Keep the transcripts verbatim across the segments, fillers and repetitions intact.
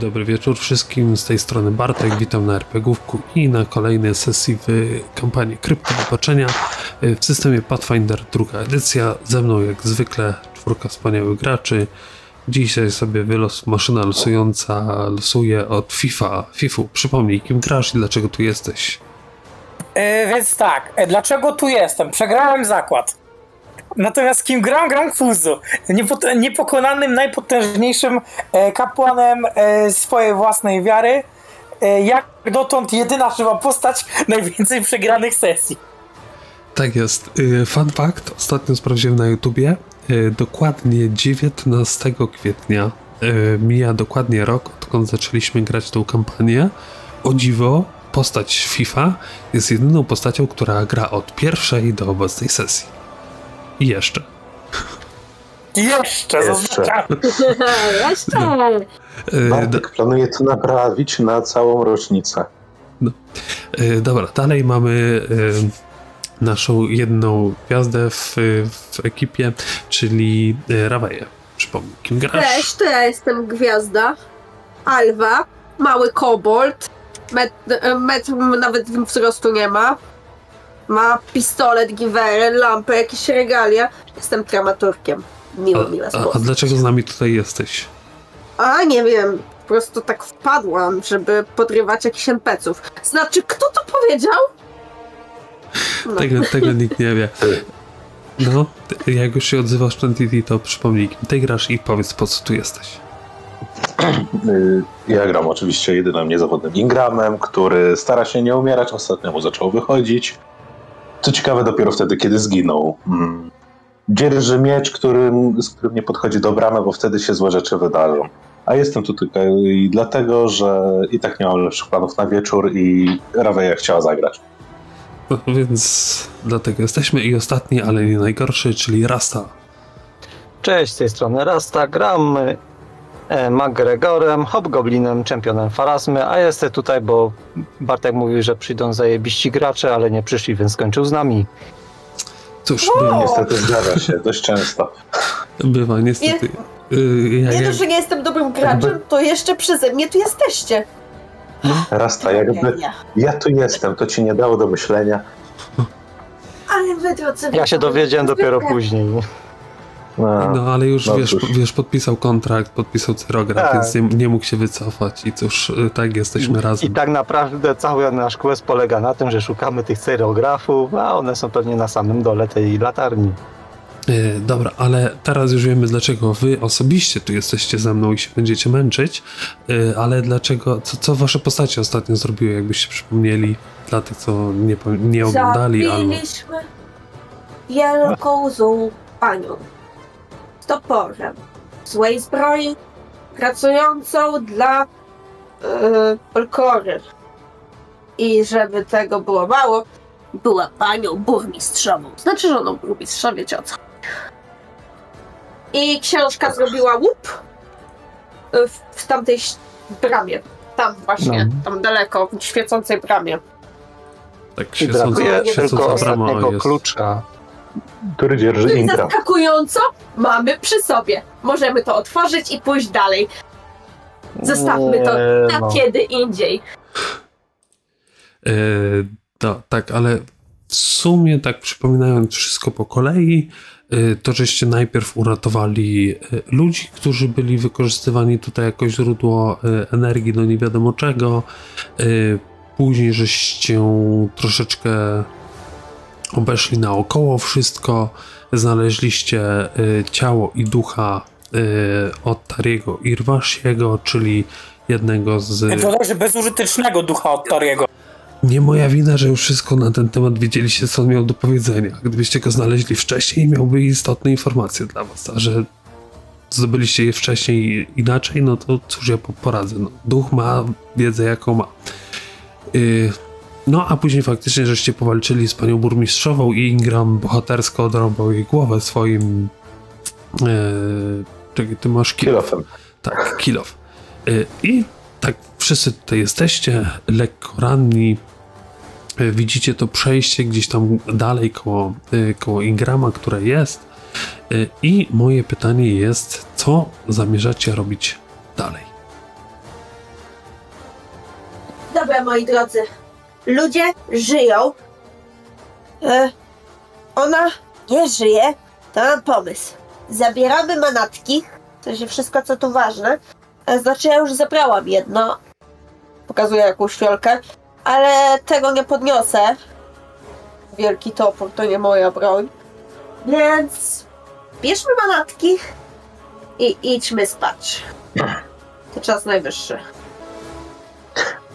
dobry wieczór wszystkim, z tej strony Bartek, witam na RPGówku i na kolejnej sesji w kampanii Kryptów Wypaczenia w systemie Pathfinder druga edycja. Ze mną jak zwykle czwórka wspaniałych graczy. Dzisiaj sobie wylos, maszyna losująca losuje od Fifa. Fifu, przypomnij, kim grasz i dlaczego tu jesteś? Yy, więc tak, dlaczego tu jestem? Przegrałem zakład. Natomiast kim gram? Gram Kuzu, niepokonanym, najpotężniejszym kapłanem swojej własnej wiary. Jak dotąd jedyna żywa postać najwięcej przegranych sesji. Tak jest. Fun fact, ostatnio sprawdziłem na YouTubie. Dokładnie dziewiętnastego kwietnia mija dokładnie rok, odkąd zaczęliśmy grać tą kampanię. O dziwo, postać FIFA jest jedyną postacią, która gra od pierwszej do obecnej sesji. I jeszcze. Jeszcze, zaznaczam. Jeszcze. Bartek planuje to naprawić na całą rocznicę. No. Dobra, dalej mamy naszą jedną gwiazdę w, w ekipie, czyli Rawaję. Przypomnij, kim grasz? Cześć, to ja jestem gwiazda. Alva, mały kobold. Met, met nawet wzrostu nie ma. Ma pistolet, giwerę, lampę, jakieś regalia. Jestem dramaturgiem. Miło, a, miła spotkać. A dlaczego z nami tutaj jesteś? A nie wiem, po prostu tak wpadłam, żeby podrywać jakichś en pe ce ów. Znaczy, kto to powiedział? No. Tego, tego nikt nie wie. No, jak już się odzywasz w Twentity, to przypomnij, kim ty grasz i powiedz, po co tu jesteś. Ja gram oczywiście jedynym niezawodnym Ingramem, który stara się nie umierać. Ostatnio mu zaczęło wychodzić. Co ciekawe, dopiero wtedy, kiedy zginął. Hmm. Dzierży miecz, którym, z którym nie podchodzi do bramy, bo wtedy się złe rzeczy wydarzą. A jestem tu tylko i dlatego, że i tak nie mam lepszych planów na wieczór i Raweja chciała zagrać. No, więc dlatego jesteśmy. I ostatni, ale nie najgorszy, czyli Rasta. Cześć, z tej strony Rasta. Gram McGregorem, Hobgoblinem, czempionem Pharasmy, a jestem tutaj, bo Bartek mówił, że przyjdą zajebiści gracze, ale nie przyszli, więc skończył z nami. Cóż, wow. Niestety zdarza się dość często. Bywa, niestety. Nie, yy, ja, nie ja, to, że nie jestem dobrym graczem, to jeszcze przeze mnie tu jesteście. No. Rasta, jakby ja tu jestem, to ci nie dało do myślenia. Ale wy drodzy... Ja się dowiedziałem dopiero później. No, no ale już no, wiesz, wiesz, podpisał kontrakt, podpisał cyrograf, tak. Więc nie, nie mógł się wycofać i cóż, tak jesteśmy razem. I tak naprawdę cały nasz quest polega na tym, że szukamy tych cyrografów, a one są pewnie na samym dole tej latarni. Yy, dobra, ale teraz już wiemy, dlaczego wy osobiście tu jesteście ze mną i się będziecie męczyć, yy, ale dlaczego, co, co wasze postacie ostatnio zrobiły, jakbyście przypomnieli dla tych, co nie, nie oglądali. Zabiliśmy albo... wielką złą panią. Toporem, złej zbroi, pracującą dla yy, Olcory. I żeby tego było mało, była panią burmistrzową. Znaczy żoną burmistrza, wiecie o co. I książka zrobiła łup w, w tamtej bramie. Tam właśnie, no. Tam daleko, w świecącej bramie. Tak, świecąca, tylko ostatniego klucza. Który dzierży Ingram. Zaskakująco mamy przy sobie. Możemy to otworzyć i pójść dalej. Zostawmy nie, to na no. Kiedy indziej. Yy, no, tak, ale w sumie tak przypominając wszystko po kolei, yy, to żeście najpierw uratowali yy, ludzi, którzy byli wykorzystywani tutaj jako źródło yy, energii do nie wiadomo czego. Yy, później żeście troszeczkę obeszli naokoło wszystko, znaleźliście y, ciało i ducha y, Otariego Irvashiego, czyli jednego z... Zależy bezużytecznego ducha Otariego. Nie moja wina, że już wszystko na ten temat wiedzieliście, co on miał do powiedzenia. Gdybyście go znaleźli wcześniej, miałby istotne informacje dla was, a że zdobyliście je wcześniej inaczej, no to cóż ja poradzę. No, duch ma wiedzę, jaką ma. Y, No, a później faktycznie żeście powalczyli z panią burmistrzową i Ingram bohatersko odrąbał jej głowę swoim... Yy, czekaj, ty masz kilof. Tak, kilof. Yy, I tak wszyscy tutaj jesteście, lekko ranni. Yy, widzicie to przejście gdzieś tam dalej koło, yy, koło Ingrama, które jest. Yy, I moje pytanie jest, co zamierzacie robić dalej? Dobra, moi drodzy. Ludzie żyją. E, ona nie żyje. To mam pomysł. Zabieramy manatki. W sensie wszystko, co tu ważne. Znaczy, ja już zabrałam jedno. Pokazuję jakąś fiolkę. Ale tego nie podniosę. Wielki topór to nie moja broń. Więc bierzmy manatki i idźmy spać. To czas najwyższy.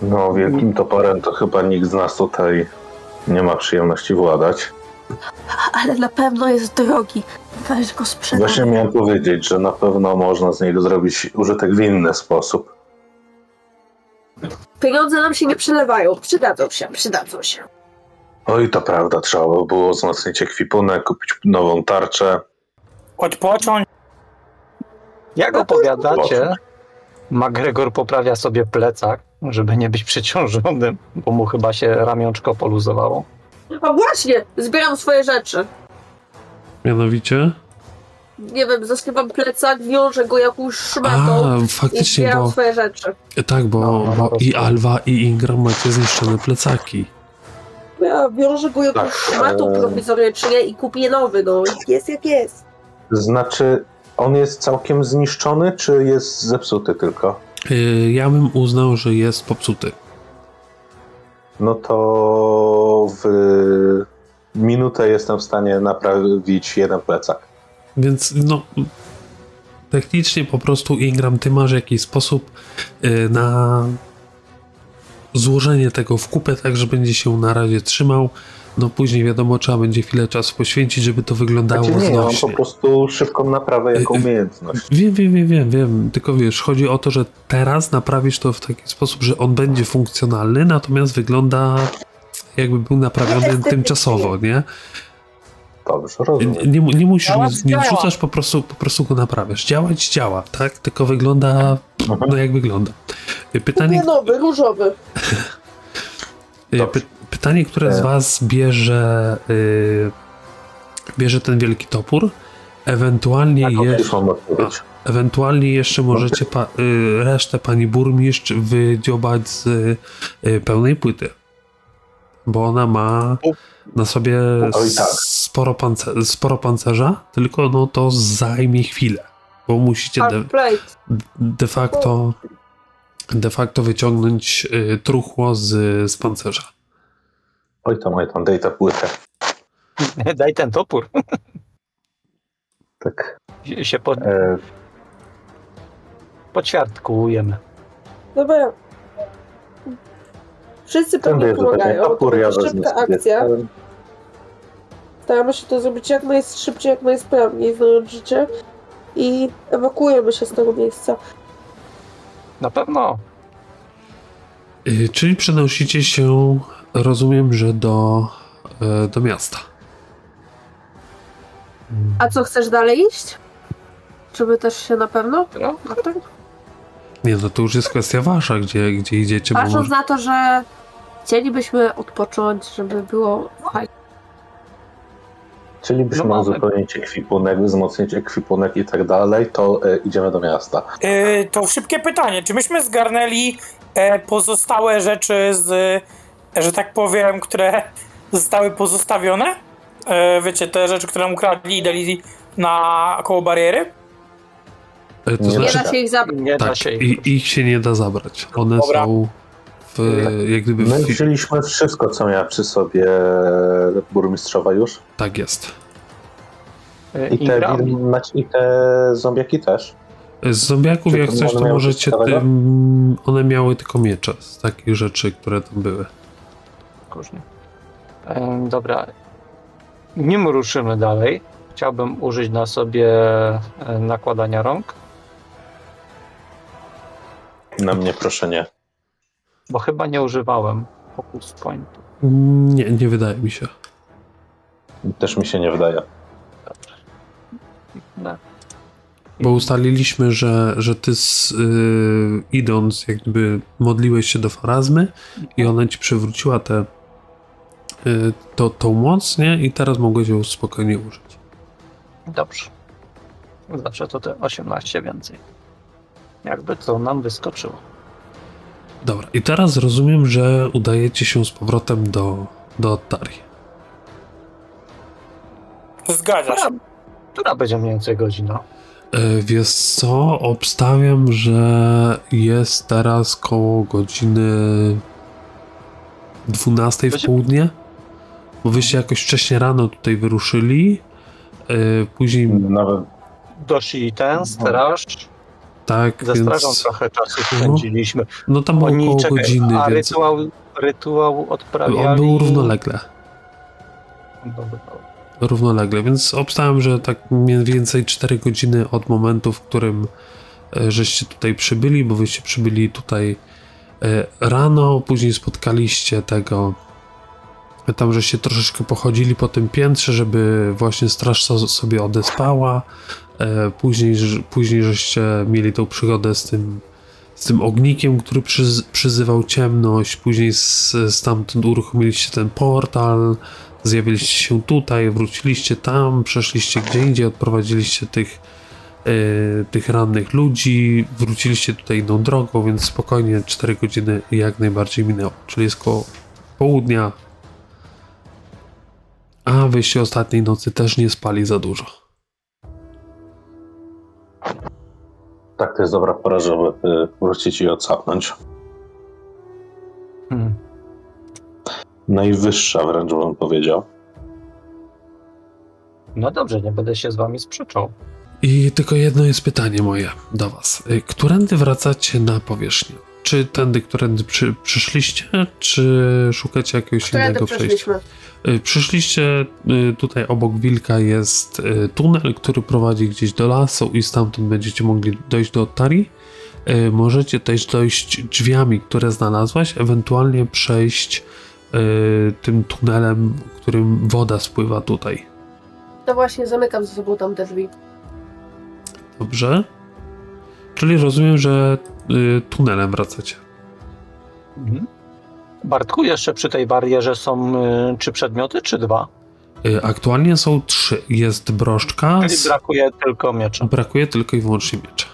No, wielkim toporem to chyba nikt z nas tutaj nie ma przyjemności władać. Ale na pewno jest drogi. Weź go sprzedać. Właśnie miałem powiedzieć, że na pewno można z niego zrobić użytek w inny sposób. Pieniądze nam się nie przelewają. Przydadzą się, przydadzą się. Oj, to prawda, trzeba by było wzmocnić ekwipunek, kupić nową tarczę. Odpocząć. Jak opowiadacie, McGregor poprawia sobie plecak, żeby nie być przeciążonym, bo mu chyba się ramionczko poluzowało. A właśnie, zbieram swoje rzeczy. Mianowicie? Nie wiem, zaśpiewam plecak, wiążę go jakąś szmatą i zbieram bo... swoje rzeczy. Tak, bo, no, no, bo i Alva i Ingram macie zniszczone plecaki. Ja wiążę go jakąś tak, szmatą prowizorycznie i kupię nowy, no. Jest jak jest. Znaczy, on jest całkiem zniszczony, czy jest zepsuty tylko? Yy, ja bym uznał, że jest popsuty. No to w minutę jestem w stanie naprawić jeden plecak. Więc no technicznie po prostu Ingram, ty masz jakiś sposób yy, na złożenie tego w kupę, tak że będzie się na razie trzymał. No później wiadomo, trzeba będzie chwilę czasu poświęcić, żeby to wyglądało znaczy, nie, znośnie. Ja po prostu szybką naprawę jako umiejętność. Wiem, wiem, wiem, wiem, wiem, tylko wiesz, chodzi o to, że teraz naprawisz to w taki sposób, że on będzie funkcjonalny, natomiast wygląda jakby był naprawiony tymczasowo, nie? Dobrze, rozumiem. Nie, nie, nie musisz, nie wrzucasz, po prostu, po prostu go naprawiasz. Działać działa, tak? Tylko wygląda, no jak wygląda. Pytanie... Nowy, różowy. Py pytanie, które z was bierze yy, bierze ten wielki topór, ewentualnie, tak, jeszcze, a, ewentualnie jeszcze możecie pa y, resztę pani burmistrz wydziobać z y, pełnej płyty, bo ona ma na sobie sporo, pancer sporo pancerza, tylko no to zajmie chwilę, bo musicie de, de facto de facto wyciągnąć y, truchło z, z pancerza. Oj tam, oj tam, daj tę płytę. Daj ten topór. Tak. Się pod... E... Poćwiartkujemy. Dobra. Wszyscy pewnie pomagają. Topór, to ja szybka akcja. Staramy się to zrobić jak najszybciej, jak najsprawniej, znając życie. I ewakuujemy się z tego miejsca. Na pewno. Yy, czyli przenosicie się, rozumiem, że do, yy, do miasta. A co, chcesz dalej iść? Czy wy też się na pewno? No, tak? Nie, no to już jest kwestia wasza, gdzie, gdzie idziecie. Patrząc może... na to, że chcielibyśmy odpocząć, żeby było fajnie. Chcielibyśmy no, uzupełnić ekwipunek, wzmocnić ekwipunek i tak dalej, to e, idziemy do miasta. E, to szybkie pytanie. Czy myśmy zgarnęli e, pozostałe rzeczy, z, e, że tak powiem, które zostały pozostawione? E, wiecie, te rzeczy, które nam ukradli i dali na koło bariery? E, to nie znaczy, da się ich zabrać. Nie tak, da się ich. ich się nie da zabrać. One Dobra. są... W, tak. jak gdyby My wzięliśmy w... wszystko, co miała przy sobie burmistrzowa już. Tak jest. I te, i te zombiaki też. Z zombiaków, Czy jak coś, to możecie... Tym, one miały tylko miecze z takich rzeczy, które tam były. Różnie. E, dobra. Nim ruszymy dalej, chciałbym użyć na sobie nakładania rąk. Na mnie proszę nie. Bo chyba nie używałem focus pointu. Nie, nie wydaje mi się. Też mi się nie wydaje. Dobrze. Bo ustaliliśmy, że, że ty z, yy, idąc jakby modliłeś się do Pharasmy i ona ci przywróciła tę yy, to, tą moc, nie? I teraz mogłeś ją spokojnie użyć. Dobrze. Zawsze to te osiemnaście więcej. Jakby to nam wyskoczyło. Dobra, i teraz rozumiem, że udajecie się z powrotem do, do Otari. Zgadza się. Która będzie mniej więcej godzina? Wiesz co, obstawiam, że jest teraz koło godziny dwunastej w południe, bo wyście jakoś wcześniej rano tutaj wyruszyli, później... Doszli ten straż. Tak, ze strażą więc... trochę czasu spędziliśmy. No, no tam było około czekaj, godziny, a więc... rytuał, rytuał odprawiali... On był równolegle. Dobra. Równolegle, więc obstałem, że tak mniej więcej cztery godziny od momentu, w którym żeście tutaj przybyli, bo wyście przybyli tutaj rano, później spotkaliście tego, tam żeście troszeczkę pochodzili po tym piętrze, żeby właśnie straż sobie odespała, później, później żeście mieli tą przygodę z tym, z tym ognikiem, który przyz, przyzywał ciemność, później stamtąd uruchomiliście ten portal, zjawiliście się tutaj, wróciliście tam, przeszliście gdzie indziej, odprowadziliście tych, yy, tych rannych ludzi, wróciliście tutaj inną drogą, więc spokojnie cztery godziny jak najbardziej minęło, czyli jest koło południa, a wyście ostatniej nocy też nie spali za dużo. Tak, to jest dobra pora, żeby wrócić i odsapnąć. Hmm. Najwyższa wręcz bym powiedział. No dobrze, nie będę się z wami sprzeczał. I tylko jedno jest pytanie moje do was. Którędy wracacie na powierzchnię? Czy tędy, którędy przy, przyszliście, czy szukacie jakiegoś którędy innego przejścia? Przyszliście, tutaj obok Wilka jest tunel, który prowadzi gdzieś do lasu i stamtąd będziecie mogli dojść do Otari. Możecie też dojść drzwiami, które znalazłaś, ewentualnie przejść tym tunelem, którym woda spływa tutaj. No właśnie, zamykam ze sobą tam te drzwi. Dobrze. Czyli rozumiem, że tunelem wracacie. Mhm. Bartku, jeszcze przy tej barierze są trzy przedmioty, czy dwa? Aktualnie są trzy. Jest broszczka. Czyli z... brakuje tylko miecza. Brakuje tylko i wyłącznie miecza.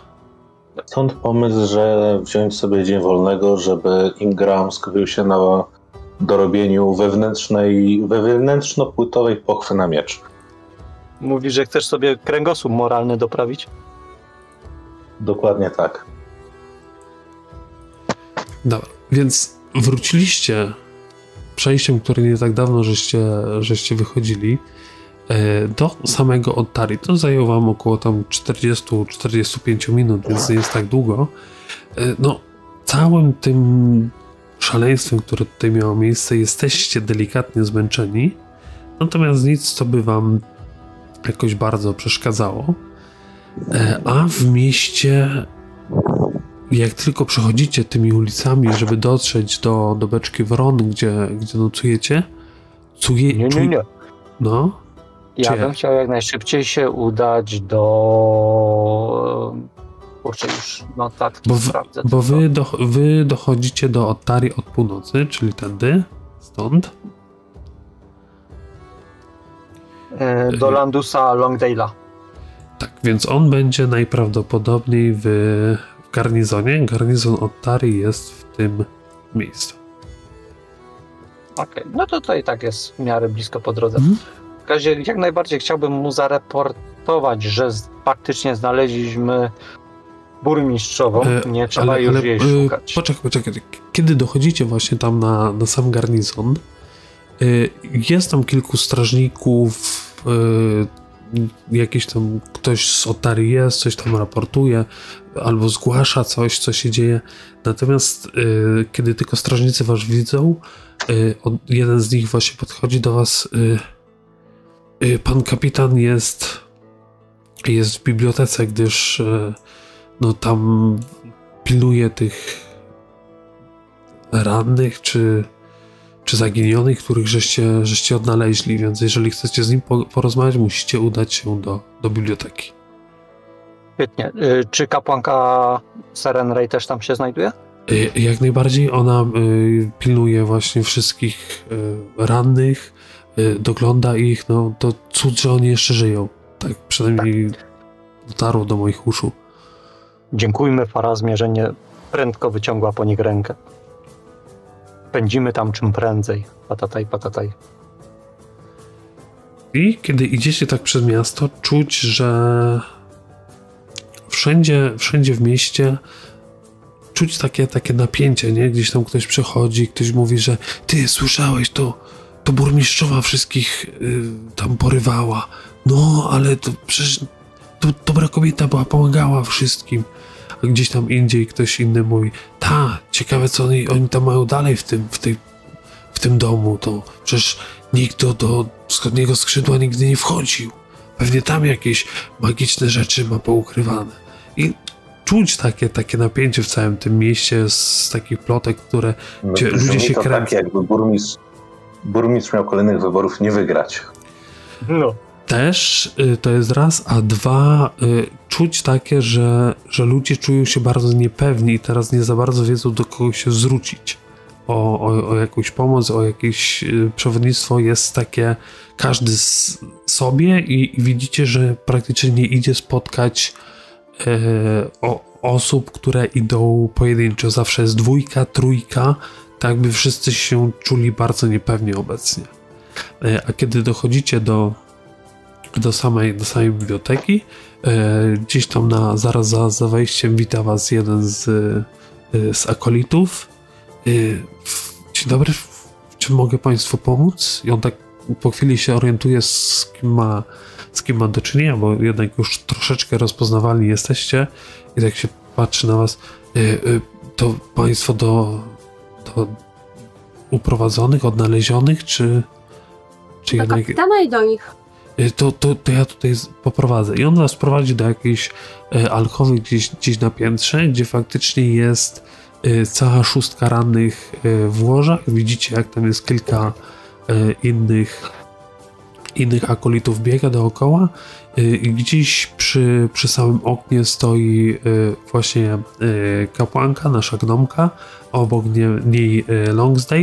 Stąd pomysł, że wziąć sobie dzień wolnego, żeby Ingram skupił się na dorobieniu wewnętrznej, wewnętrzno-płytowej pochwy na miecz. Mówisz, że chcesz sobie kręgosłup moralny doprawić? Dokładnie tak. Dobra, więc wróciliście przejściem, które nie tak dawno żeście, żeście wychodzili, do samego Otari. To zajęło wam około tam czterdzieści do czterdziestu pięciu minut, więc nie jest tak długo. No, całym tym szaleństwem, które tutaj miało miejsce, jesteście delikatnie zmęczeni, natomiast nic, co by wam jakoś bardzo przeszkadzało. A w mieście, jak tylko przechodzicie tymi ulicami, żeby dotrzeć do, do Beczki Wron, gdzie, gdzie nocujecie, cuje, nie, nie, nie. No? Ja bym jak? chciał jak najszybciej się udać do... Kurczę, już notatki bo w, sprawdzę. Bo wy, do, wy dochodzicie do Otari od północy, czyli tędy, stąd. Yy, do Landusa Longdale'a. Tak, więc on będzie najprawdopodobniej w, w garnizonie. Garnizon Otari jest w tym miejscu. Okej, okay, no to tutaj tak jest w miarę blisko po drodze. Mm. W razie jak najbardziej chciałbym mu zareportować, że z, faktycznie znaleźliśmy burmistrzową, nie trzeba ale, już ale, jej szukać. Poczekaj, poczekaj. Kiedy dochodzicie właśnie tam na, na sam garnizon, jest tam kilku strażników, jakiś tam ktoś z Otari jest, coś tam raportuje, albo zgłasza coś, co się dzieje. Natomiast kiedy tylko strażnicy was widzą, jeden z nich właśnie podchodzi do was. Pan kapitan jest, jest w bibliotece, gdyż no tam pilnuje tych rannych czy, czy zaginionych, których żeście, żeście odnaleźli, więc jeżeli chcecie z nim porozmawiać, musicie udać się do, do biblioteki. Świetnie. Czy kapłanka Serenrei też tam się znajduje? Jak najbardziej. Ona pilnuje właśnie wszystkich rannych, dogląda ich, no to cud, że oni jeszcze żyją. Tak przynajmniej tak dotarło do moich uszu. Dziękujmy Pharasmie, że nie prędko wyciągła po nich rękę. Pędzimy tam czym prędzej. Patataj, patataj. I kiedy idziecie tak przez miasto, czuć, że wszędzie, wszędzie w mieście czuć takie, takie napięcie, nie? Gdzieś tam ktoś przechodzi, ktoś mówi, że ty słyszałeś, to, to burmistrzowa wszystkich yy, tam porywała. No, ale to przecież to, dobra kobieta była, pomagała wszystkim. A gdzieś tam indziej ktoś inny mówi, ta, ciekawe co oni, oni tam mają dalej w tym, w tej, w tym domu, to przecież nikt do, do wschodniego skrzydła nigdy nie wchodził. Pewnie tam jakieś magiczne rzeczy ma poukrywane. I czuć takie, takie napięcie w całym tym mieście z takich plotek, które no, gdzie ludzie się kręcą. Tak jakby burmistrz, burmistrz miał kolejnych wyborów nie wygrać. No. Też y, to jest raz, a dwa y, czuć takie, że, że ludzie czują się bardzo niepewni i teraz nie za bardzo wiedzą, do kogo się zwrócić. O, o, o jakąś pomoc, o jakieś y, przewodnictwo jest takie każdy z sobie i, i widzicie, że praktycznie nie idzie spotkać y, o, osób, które idą pojedynczo. Zawsze jest dwójka, trójka, tak by wszyscy się czuli bardzo niepewnie obecnie. Y, a kiedy dochodzicie do do samej, do samej biblioteki, y, gdzieś tam na, zaraz za, za wejściem wita was jeden z, y, z akolitów. Dzień dobry, czy mogę państwu pomóc? I on tak po chwili się orientuje, z kim ma, z kim ma do czynienia, bo jednak już troszeczkę rozpoznawalni jesteście i tak się patrzy na was. To państwo do, do uprowadzonych, odnalezionych, czy, czy tak, jednak... Dawaj do nich. To, to, to ja tutaj poprowadzę. I on nas prowadzi do jakiejś alkowy gdzieś, gdzieś na piętrze, gdzie faktycznie jest cała szóstka rannych w łożach. Widzicie, jak tam jest kilka innych, innych akolitów biega dookoła. I gdzieś przy, przy samym oknie stoi właśnie kapłanka, nasza gnomka, obok niej Longdale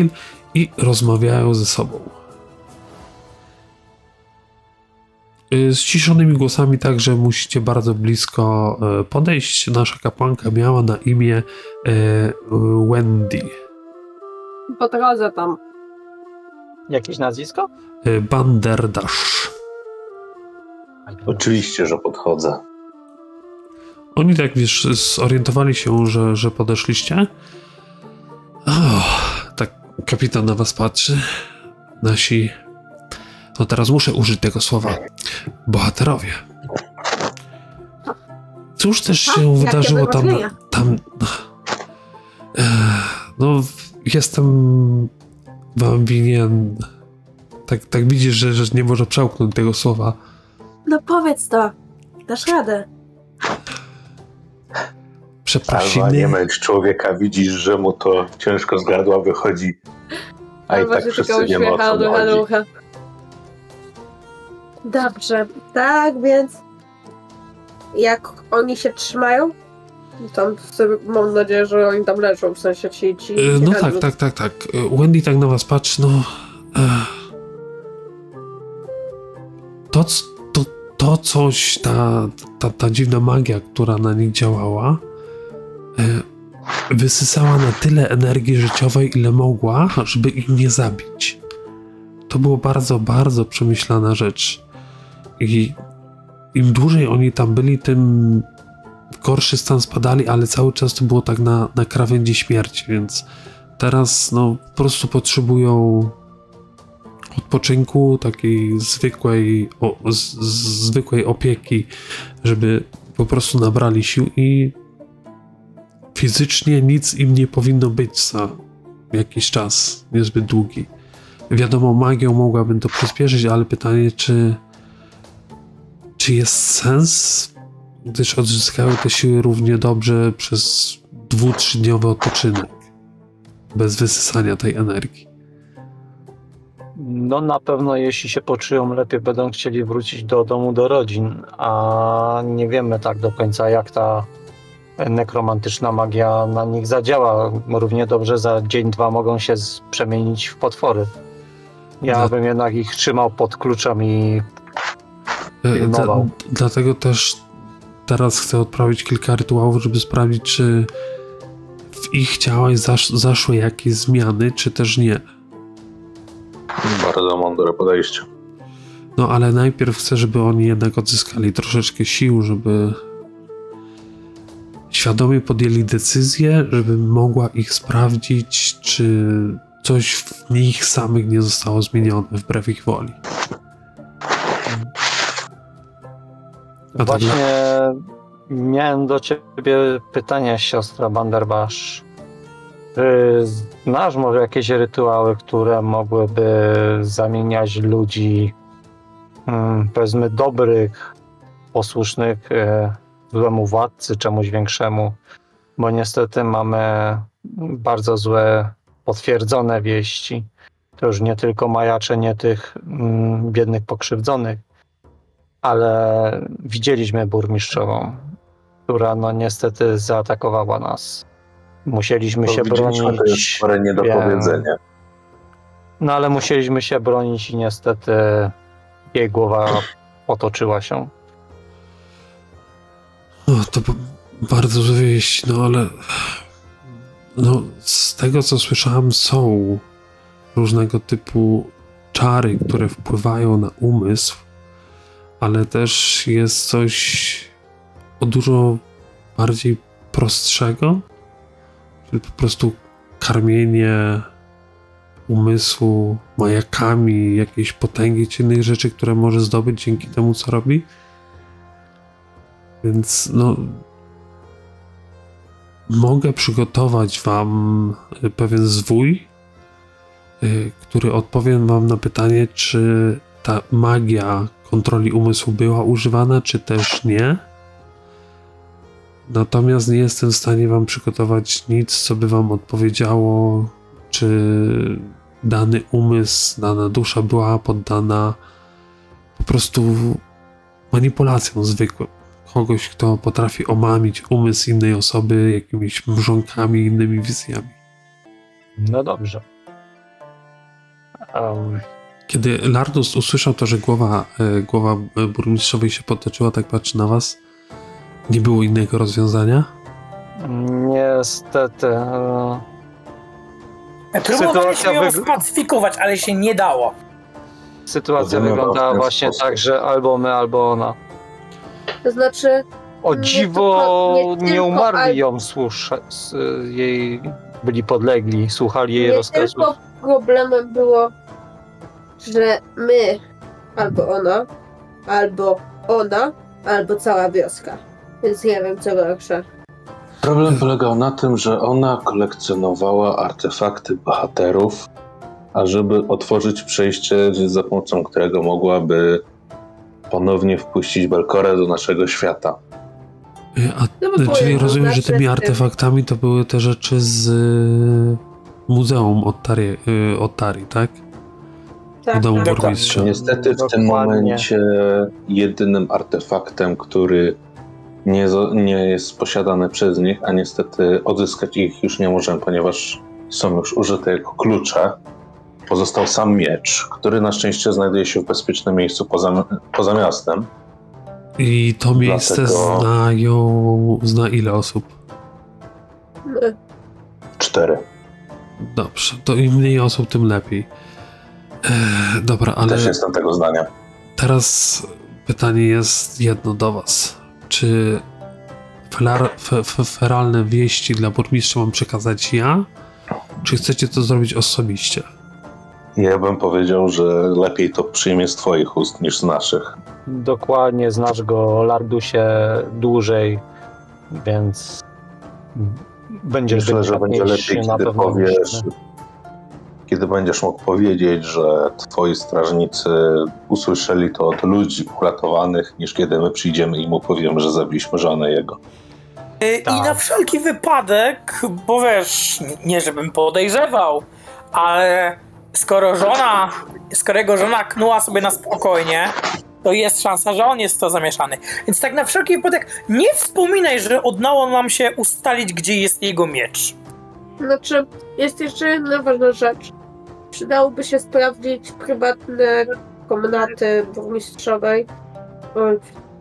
i rozmawiają ze sobą. Z ciszonymi głosami, także musicie bardzo blisko podejść. Nasza kapłanka miała na imię Wendy. Po drodze tam. Jakieś nazwisko? Banderdasz. Oczywiście, że podchodzę. Oni tak, wiesz, zorientowali się, że, że podeszliście. Oh, tak kapitan na was patrzy. Nasi... No teraz muszę użyć tego słowa. Bohaterowie. Cóż też się A, wydarzyło tam... tam no, e, no, jestem wam winien... Tak, tak widzisz, że, że nie może przełknąć tego słowa. No powiedz to. Dasz radę. Przepraszam. Alva, nie męcz człowieka, widzisz, że mu to ciężko z gardła wychodzi. A Alva, i tak wszyscy nie ma o co chodzi. Dobrze, tak więc jak oni się trzymają, tam sobie, mam nadzieję, że oni tam leżą, w sensie ci... ci no tak, tak, tak, tak, tak. Wendy tak na was patrzy, no... To, to, to coś, ta, ta, ta dziwna magia, która na nich działała, wysysała na tyle energii życiowej, ile mogła, żeby ich nie zabić. To było bardzo, bardzo przemyślana rzecz. I im dłużej oni tam byli, tym gorszy stan spadali, ale cały czas to było tak na, na krawędzi śmierci, więc teraz no, po prostu potrzebują odpoczynku, takiej zwykłej, o, z, z, zwykłej opieki, żeby po prostu nabrali sił i fizycznie nic im nie powinno być za jakiś czas niezbyt długi. Wiadomo, magią mogłabym to przyspieszyć, ale pytanie, czy czy jest sens, gdyż odzyskały te siły równie dobrze przez dwu-trzydniowy odpoczynek, bez wysysania tej energii. No na pewno, jeśli się poczują lepiej, będą chcieli wrócić do domu, do rodzin, a nie wiemy tak do końca, jak ta nekromantyczna magia na nich zadziała. Równie dobrze za dzień, dwa mogą się przemienić w potwory. Ja Dla... bym jednak ich trzymał pod kluczem i pilnował. Dla, dlatego też teraz chcę odprawić kilka rytuałów, żeby sprawdzić, czy w i chciałaś, zasz, zaszły jakieś zmiany, czy też nie? Bardzo mądre podejście. No ale najpierw chcę, żeby oni jednak odzyskali troszeczkę sił, żeby świadomie podjęli decyzję, żeby mogła ich sprawdzić, czy coś w nich samych nie zostało zmienione wbrew ich woli. A właśnie tak dla... miałem do ciebie pytanie, siostra Banderdasz. Czy znasz może jakieś rytuały, które mogłyby zamieniać ludzi, hmm, powiedzmy dobrych, posłusznych złemu władcy, czemuś większemu, bo niestety mamy bardzo złe, potwierdzone wieści. To już nie tylko majaczenie tych mm, biednych pokrzywdzonych, ale widzieliśmy burmistrzową, która no niestety zaatakowała nas. Musieliśmy to się bronić. To jest parę nie do powiedzenia. No ale musieliśmy się bronić i niestety jej głowa otoczyła się. No to bardzo złe wieści, no ale no, z tego co słyszałem, są różnego typu czary, które wpływają na umysł, ale też jest coś o dużo bardziej prostszego, czyli po prostu karmienie umysłu majakami, jakiejś potęgi czy innych rzeczy, które może zdobyć dzięki temu co robi. Więc no, mogę przygotować wam pewien zwój, który odpowiem wam na pytanie, czy ta magia kontroli umysłu była używana, czy też nie. Natomiast nie jestem w stanie wam przygotować nic, co by wam odpowiedziało, czy dany umysł, dana dusza była poddana po prostu manipulacjom zwykłym. Kogoś, kto potrafi omamić umysł innej osoby jakimiś mrzonkami, innymi wizjami. No dobrze. Um. Kiedy Lardus usłyszał to, że głowa, głowa burmistrzowej się potoczyła, tak patrzy na was, nie było innego rozwiązania? Niestety. Próbowaliśmy ją spacyfikować, ale się nie dało. Sytuacja wyglądała właśnie tak, że albo my, albo ona. To znaczy... O dziwo, nie, tylko, nie, nie umarli al... ją, słusza, jej byli podlegli, słuchali jej nie rozkazów. Tylko problemem było, że my, albo ona, albo ona, albo cała wioska. Więc nie wiem, co gorsza. Problem polegał na tym, że ona kolekcjonowała artefakty bohaterów, ażeby otworzyć przejście, za pomocą którego mogłaby ponownie wpuścić Belcorrę do naszego świata. A, no czyli rozumiem, że tymi artefaktami to były te rzeczy z y, Muzeum Otari, y, Otari, tak? Tak. Domu tak, burmistrza. Tak. Niestety w Dokładnie. Tym momencie jedynym artefaktem, który nie, nie jest posiadany przez nich, a niestety odzyskać ich już nie możemy, ponieważ są już użyte jako klucze, pozostał sam miecz, który na szczęście znajduje się w bezpiecznym miejscu poza, poza miastem. I to miejsce Dlatego... znają... zna ile osób? Cztery. Dobrze, to im mniej osób, tym lepiej. Eee, dobra, ale... Też jestem tego zdania. Teraz pytanie jest jedno do was. Czy felar... feralne wieści dla burmistrza mam przekazać ja? Czy chcecie to zrobić osobiście? Ja bym powiedział, że lepiej to przyjmie z twoich ust niż z naszych. Dokładnie, znasz go, Lardusie, dłużej, więc będziesz... Myślę, że będzie lepiej, kiedy powiesz, kiedy będziesz mógł powiedzieć, że twoi strażnicy usłyszeli to od ludzi uratowanych, niż kiedy my przyjdziemy i mu powiemy, że zabiliśmy żonę jego. I tak. Na wszelki wypadek, bo wiesz, nie żebym podejrzewał, ale... Skoro żona, skoro jego żona knuła sobie na spokojnie, to jest szansa, że on jest w to zamieszany. Więc tak na wszelki wypadek nie wspominaj, że udało nam się ustalić, gdzie jest jego miecz. Znaczy, jest jeszcze jedna ważna rzecz. Przydałoby się sprawdzić prywatne komnaty burmistrzowej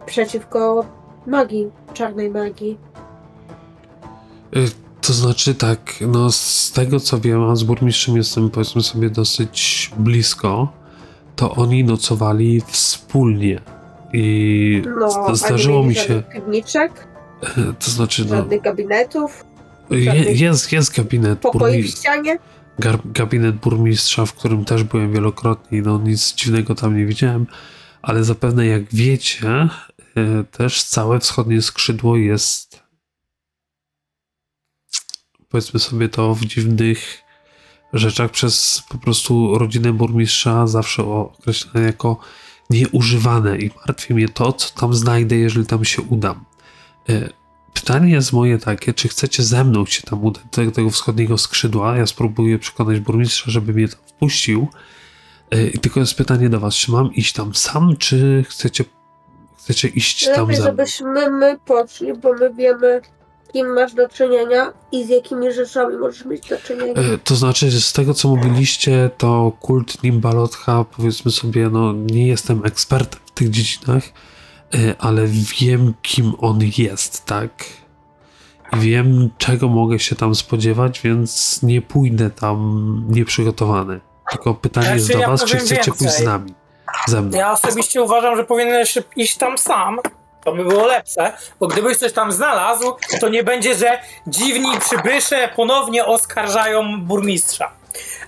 przeciwko magii, czarnej magii. To znaczy tak, no z tego co wiem, a z burmistrzem jestem powiedzmy sobie dosyć blisko, to oni nocowali wspólnie i no, zdarzyło mi się... piwniczek? To znaczy no... Żadnych gabinetów? Je, jest, jest gabinet burmistrza. Gabinet burmistrza, w którym też byłem wielokrotnie i no nic dziwnego tam nie widziałem, ale zapewne jak wiecie, też całe wschodnie skrzydło jest, powiedzmy sobie to, w dziwnych rzeczach przez po prostu rodzinę burmistrza zawsze określane jako nieużywane i martwi mnie to, co tam znajdę, jeżeli tam się udam. Pytanie jest moje takie, czy chcecie ze mną się tam udać do tego wschodniego skrzydła? Ja spróbuję przekonać burmistrza, żeby mnie tam wpuścił. I tylko jest pytanie do was, czy mam iść tam sam, czy chcecie, chcecie iść lepiej, tam ze mną? Żebyśmy my poszli, bo my wiemy, kim masz do czynienia i z jakimi rzeczami możesz mieć do czynienia. To znaczy, że z tego co mówiliście, to kult Nimbalotha, powiedzmy sobie, no nie jestem ekspertem w tych dziedzinach, ale wiem, kim on jest, tak? Wiem, czego mogę się tam spodziewać, więc nie pójdę tam nieprzygotowany. Tylko pytanie znaczy, jest do ja was, czy chcecie więcej. pójść z nami? Ze mną. Ja osobiście uważam, że powinieneś iść tam sam. To by było lepsze, bo gdybyś coś tam znalazł, to nie będzie, że dziwni przybysze ponownie oskarżają burmistrza.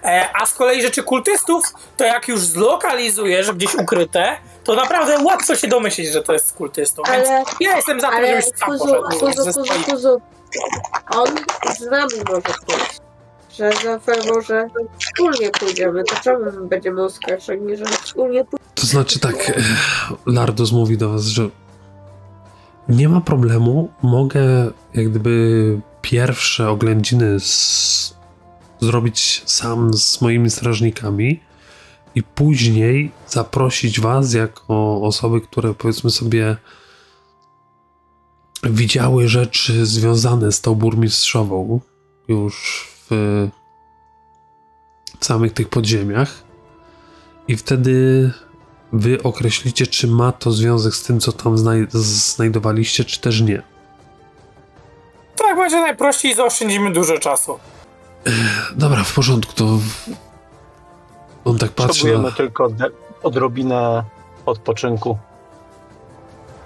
E, a z kolei rzeczy kultystów, to jak już zlokalizujesz gdzieś ukryte, to naprawdę łatwo się domyślić, że to jest z kultystą. Więc ale, ja jestem za tym, żebyś sam poszedł. Kuzu, Kuzu, Kuzu. On z nami może pójść. Że zaoferował, że wspólnie pójdziemy. To czemu będziemy oskarżeni, że wspólnie pójdziemy? To znaczy tak, Lardus mówi do was, że nie ma problemu, mogę jak gdyby pierwsze oględziny z... zrobić sam z moimi strażnikami i później zaprosić was jako osoby, które powiedzmy sobie widziały rzeczy związane z tą burmistrzową już w, w samych tych podziemiach i wtedy wy określicie, czy ma to związek z tym, co tam znaj znajdowaliście, czy też nie. Tak będzie najprościej i zaoszczędzimy dużo czasu. Ech, dobra, w porządku, to on tak patrzy. Potrzebujemy na... tylko odrobinę odpoczynku.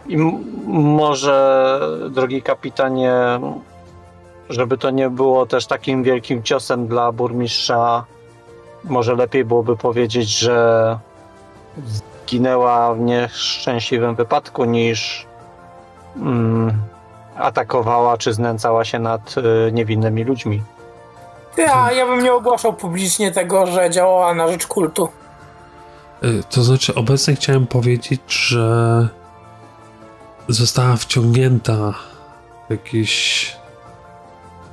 I może, drogi kapitanie, żeby to nie było też takim wielkim ciosem dla burmistrza, może lepiej byłoby powiedzieć, że zginęła w nieszczęśliwym wypadku niż mm, atakowała czy znęcała się nad y, niewinnymi ludźmi. Ja, ja bym nie ogłaszał publicznie tego, że działała na rzecz kultu. Y, to znaczy obecnie chciałem powiedzieć, że została wciągnięta w jakieś,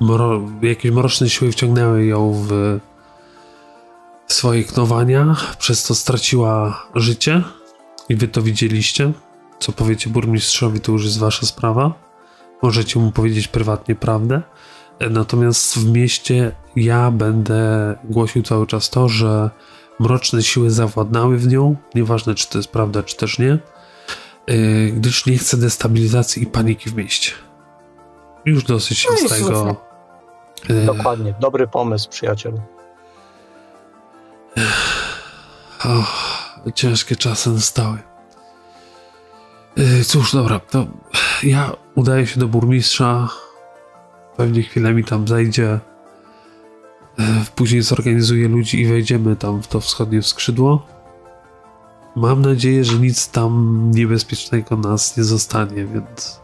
mro, jakieś mroczne siły wciągnęły ją w swoje knowania, przez to straciła życie i wy to widzieliście. Co powiecie burmistrzowi, to już jest wasza sprawa. Możecie mu powiedzieć prywatnie prawdę. Natomiast w mieście ja będę głosił cały czas to, że mroczne siły zawładnęły w nią, nieważne czy to jest prawda, czy też nie, gdyż nie chcę destabilizacji i paniki w mieście. Już dosyć się z tego... Dokładnie, dobry pomysł, przyjacielu. O, ciężkie czasy nastały. Cóż, dobra, to ja udaję się do burmistrza. Pewnie chwilę mi tam zajdzie. Później zorganizuję ludzi i wejdziemy tam w to wschodnie skrzydło. Mam nadzieję, że nic tam niebezpiecznego nas nie zostanie, więc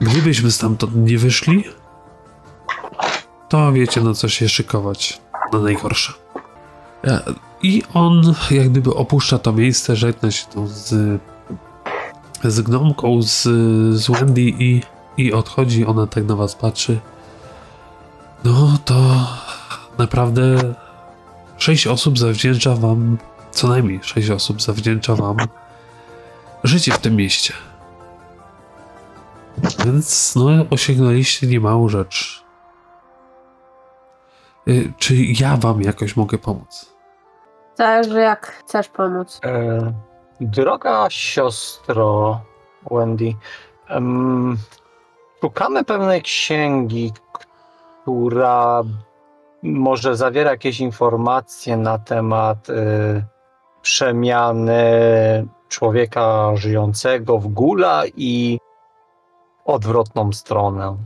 gdybyśmy stamtąd nie wyszli, to wiecie, na co się szykować na najgorsze. I on jak gdyby opuszcza to miejsce, żegna się tu z, z gnomką, z, z Wendy i, i odchodzi. Ona tak na was patrzy. No to naprawdę sześć osób zawdzięcza wam, co najmniej sześć osób zawdzięcza wam życie w tym mieście. Więc no osiągnęliście niemałą rzecz. Czy ja wam jakoś mogę pomóc? Zależy, jak chcesz pomóc. E, droga siostro Wendy, um, szukamy pewnej księgi, która może zawiera jakieś informacje na temat y, przemiany człowieka żyjącego w gula i odwrotną stronę.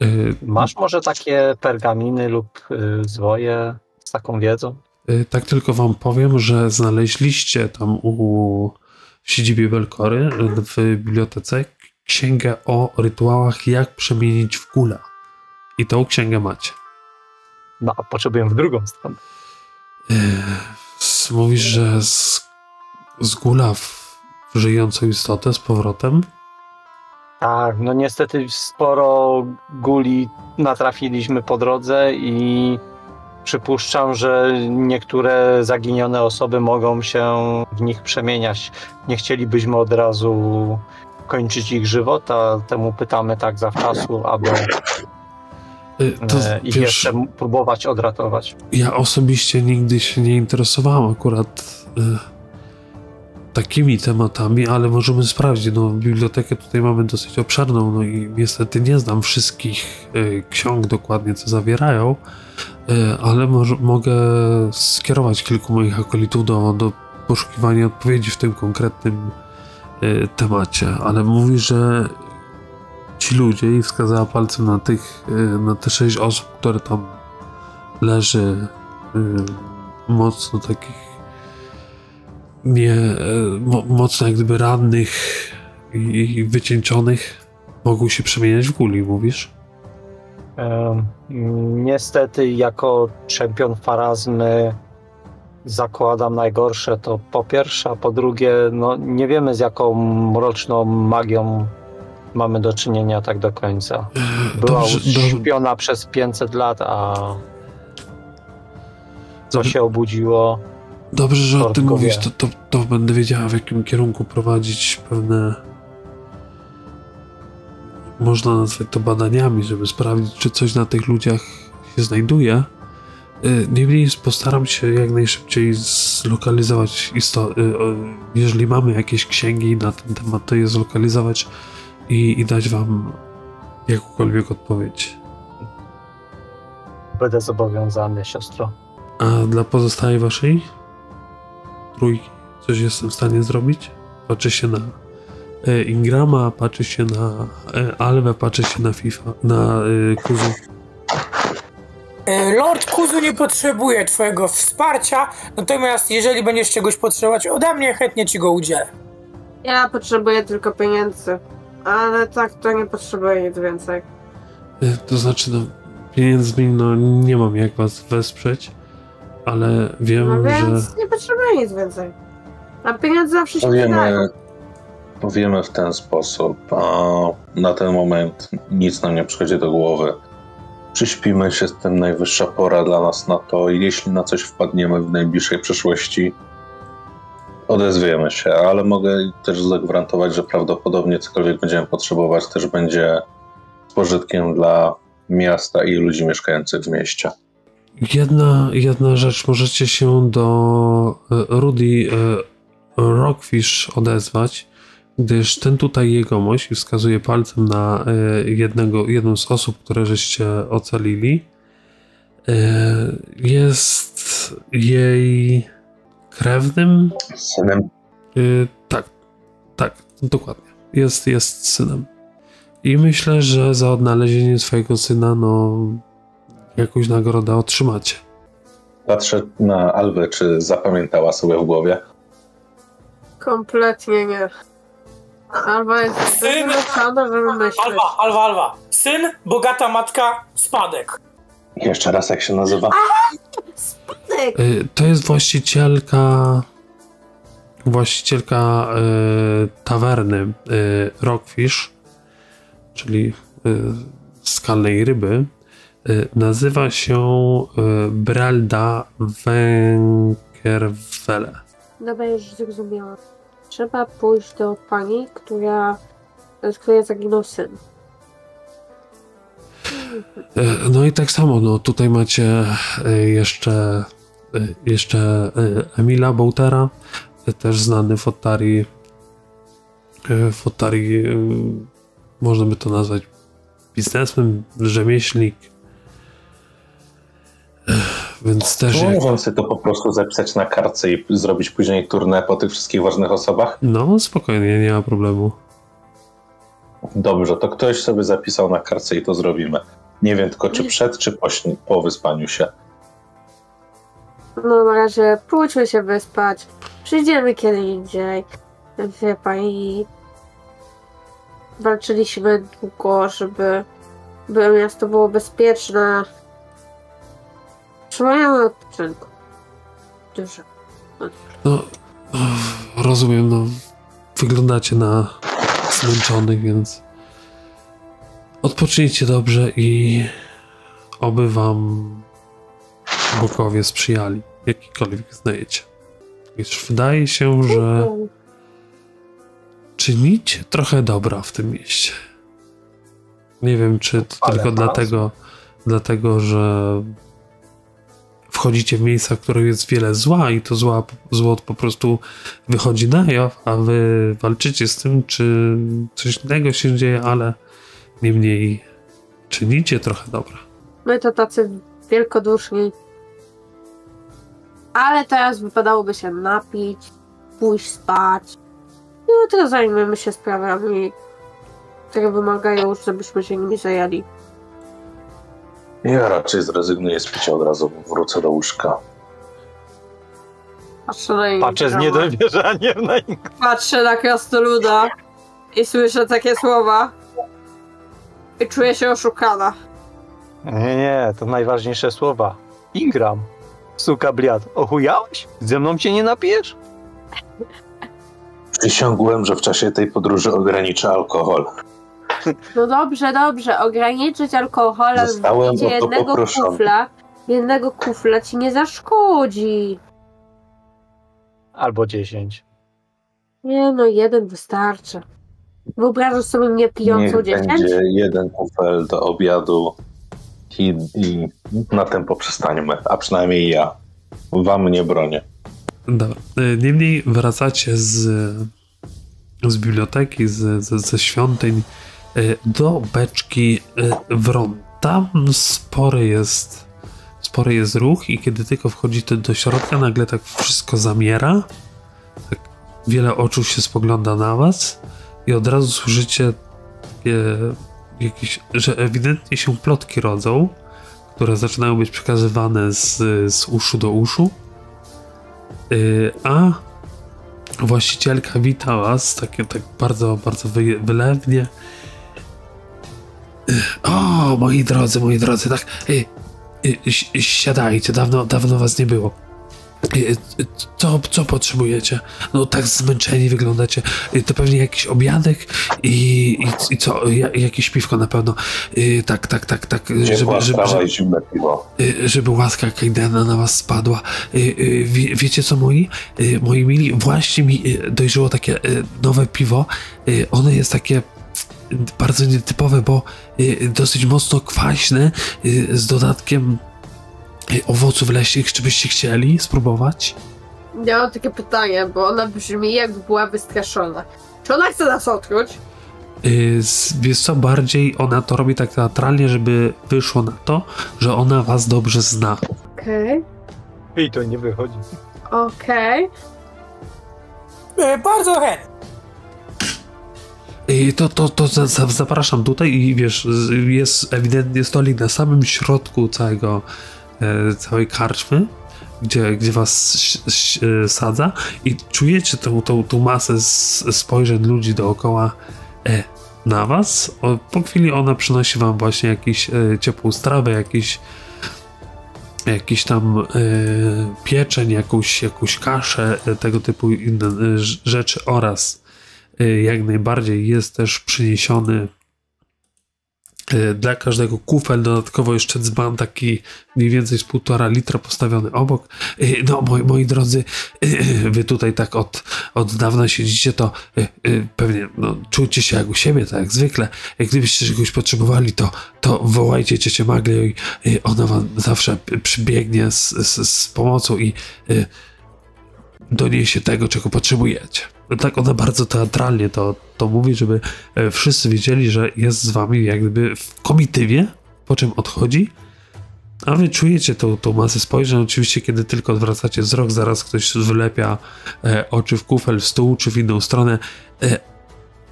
Yy, Masz może takie pergaminy lub y, zwoje z taką wiedzą? Yy, tak tylko wam powiem, że znaleźliście tam u w siedzibie Belcorry w bibliotece księgę o rytuałach, jak przemienić w gula. I tą księgę macie. No, a potrzebuję w drugą stronę. Yy, mówisz, że z, z gula w żyjącą istotę z powrotem? Tak, no niestety sporo guli natrafiliśmy po drodze i przypuszczam, że niektóre zaginione osoby mogą się w nich przemieniać. Nie chcielibyśmy od razu kończyć ich żywota, temu pytamy tak zawczasu, aby to, ich wiesz, jeszcze próbować odratować. Ja osobiście nigdy się nie interesowałem akurat y, takimi tematami, ale możemy sprawdzić. No, bibliotekę tutaj mamy dosyć obszerną, no i niestety nie znam wszystkich y, ksiąg dokładnie, co zawierają, y, ale może, mogę skierować kilku moich akolitów do, do poszukiwania odpowiedzi w tym konkretnym y, temacie. Ale mówi, że ci ludzie, i wskazała palcem na tych, na te sześć osób, które tam leży y, mocno takich nie, y, mo, mocno jak gdyby rannych i, i wycieńczonych, mogą się przemieniać w guli, mówisz? E, niestety jako czempion Pharasmy zakładam najgorsze, to po pierwsze, a po drugie, no nie wiemy z jaką mroczną magią mamy do czynienia tak do końca. Była uśpiona przez pięćset lat, a co dobrze, się obudziło. Dobrze, że o tym mówisz, to, to, to będę wiedziała, w jakim kierunku prowadzić pewne, można nazwać to badaniami, żeby sprawdzić, czy coś na tych ludziach się znajduje. Niemniej postaram się jak najszybciej zlokalizować isto... jeżeli mamy jakieś księgi na ten temat, to je zlokalizować I, i dać wam jakąkolwiek odpowiedź. Będę zobowiązany, siostro. A dla pozostałej waszej trójki coś jestem w stanie zrobić? Patrzy się na e, Ingrama, patrzy się na e, Alwę, patrzy się na Fifa, na e, Kuzu. Lord Kuzu nie potrzebuje twojego wsparcia, natomiast jeżeli będziesz czegoś potrzebować ode mnie, chętnie ci go udzielę. Ja potrzebuję tylko pieniędzy. Ale tak, to nie potrzebuję nic więcej. To znaczy, no, pieniędzmi, no, nie mam jak was wesprzeć, ale wiem, no więc że... więc nie potrzebuję nic więcej. A pieniądze zawsze się powiemy, dają. Powiemy w ten sposób, a na ten moment nic nam nie przychodzi do głowy. Przyśpimy się, z tym najwyższa pora dla nas na to, i jeśli na coś wpadniemy w najbliższej przyszłości, odezwiemy się, ale mogę też zagwarantować, że prawdopodobnie cokolwiek będziemy potrzebować, też będzie pożytkiem dla miasta i ludzi mieszkających w mieście. Jedna, jedna rzecz, możecie się do Rudy Rockfish odezwać, gdyż ten tutaj jegomość, i wskazuje palcem na jednego, jedną z osób, które żeście ocalili, jest jej krewnym? Synem. Yy, tak, tak, dokładnie. Jest, jest synem. I myślę, że za odnalezienie swojego syna, no, jakąś nagrodę otrzymacie. Patrzę na Alwę, czy zapamiętała sobie w głowie? Kompletnie nie. Alwa jest syn... Alwa, Alwa, Alwa, Alwa. Syn, bogata matka, spadek. Jeszcze raz, jak się nazywa? A, spadek! To jest właścicielka właścicielka y, tawerny y, Rockfish, czyli y, skalnej ryby. Y, nazywa się y, Bralda Wenkerwele. Dobra, już zrozumiałam. Trzeba pójść do pani, która, z której zaginął syn. No i tak samo, no tutaj macie jeszcze, jeszcze Emila Boutera, też znany w Otari, w Otari, można by to nazwać biznesmen, rzemieślnik, Więc też... No, jak... Mogą sobie to po prostu zapisać na kartce i zrobić później turnę po tych wszystkich ważnych osobach? No, spokojnie, nie ma problemu. Dobrze, to ktoś sobie zapisał na kartce i to zrobimy. Nie wiem tylko, czy przed, czy po, po wyspaniu się. No na razie pójdźmy się wyspać. Przyjdziemy kiedy indziej. Wie pani... Walczyliśmy długo, żeby by miasto było bezpieczne. Trzymajmy na odpoczynku. Dużo. No, rozumiem, no. Wyglądacie na zmęczonych, więc odpocznijcie dobrze i oby wam bogowie sprzyjali, jakikolwiek znajdziecie. Wiesz, wydaje się, że czynicie trochę dobra w tym mieście. Nie wiem, czy to Ale tylko dlatego, dlatego, że wchodzicie w miejsca, w których jest wiele zła i to zła, zło po prostu wychodzi na jaw, a wy walczycie z tym, czy coś innego się dzieje, ale niemniej czynicie trochę dobra. My to tacy wielkoduszni. Ale teraz wypadałoby się napić, pójść spać. No teraz zajmiemy się sprawami, które wymagają, żebyśmy się nimi zajęli. Ja raczej zrezygnuję z picia od razu, wrócę do łóżka. Patrzę na Ingrama. Patrzę z niedowierzaniem na Ingrama. Patrzę na krasnoluda i słyszę takie słowa i czuję się oszukana. Nie, nie, to najważniejsze słowa. Ingram, suka bliad, ochujałeś? Ze mną cię nie napijesz? Przysiągłem, że w czasie tej podróży ograniczę alkohol. No dobrze, dobrze, ograniczyć alkoholem w widzie jednego poproszony. kufla, jednego kufla ci nie zaszkodzi. Albo dziesięć. Nie no, jeden wystarczy. Wyobrażasz sobie mnie pijącą dziesięć? Będzie jeden kufel do obiadu i, i na tym poprzestańmy, a przynajmniej ja. Wam nie bronię. Dobra. Niemniej wracacie z, z biblioteki, z, z, ze świątyń do Beczki Wron. Tam spory jest, spory jest ruch i kiedy tylko wchodzicie do środka, nagle tak wszystko zamiera. Tak wiele oczu się spogląda na was i od razu słyszycie takie jakieś, że ewidentnie się plotki rodzą, które zaczynają być przekazywane z, z uszu do uszu. A właścicielka wita was takie tak bardzo, bardzo wy, wylewnie. O, moi drodzy, moi drodzy, tak. Siadajcie, dawno, dawno was nie było. Co, co potrzebujecie? No tak zmęczeni wyglądacie. To pewnie jakiś obiadek i, i, i co? Jakieś piwko na pewno. Tak, tak, tak, tak. Żeby, żeby, żeby, żeby, żeby łaska Kaidena na was spadła. Wie, wiecie co moi? Moi mili, właśnie mi dojrzyło takie nowe piwo. Ono jest takie bardzo nietypowe, bo dosyć mocno kwaśne z dodatkiem owoców leśnych, czy byście chcieli spróbować? Ja mam takie pytanie, bo ona brzmi jakby była wystraszona. Czy ona chce nas otruć? Yy, wiesz co, bardziej ona to robi tak teatralnie, żeby wyszło na to, że ona was dobrze zna. Okej. Okay. I to nie wychodzi. Okej. Okay. Yy, bardzo chętnie. I to, to, to za, za, zapraszam tutaj i wiesz, jest ewidentnie stolik na samym środku całego całej karczmy, gdzie, gdzie was sadza i czujecie tą, tą, tą masę spojrzeń ludzi dookoła e, na was. O, po chwili ona przynosi wam właśnie jakąś e, ciepłą strawę, jakiś, jakiś tam e, pieczeń, jakąś, jakąś kaszę, e, tego typu inne e, rzeczy oraz e, jak najbardziej jest też przyniesiony dla każdego kufel, dodatkowo jeszcze dzban taki mniej więcej z półtora litra postawiony obok. No moi, moi drodzy, wy tutaj tak od, od dawna siedzicie, to pewnie no, czujcie się jak u siebie, tak jak zwykle. Gdybyście czegoś potrzebowali, to, to wołajcie ciocię Maglię i ona wam zawsze przybiegnie z, z, z pomocą i doniesie tego, czego potrzebujecie. Tak ona bardzo teatralnie to, to mówi, żeby wszyscy wiedzieli, że jest z wami jak gdyby w komitywie, po czym odchodzi A wy czujecie tą, tą masę spojrzeń, oczywiście kiedy tylko odwracacie wzrok, zaraz ktoś wlepia e, oczy w kufel, w stół czy w inną stronę, e,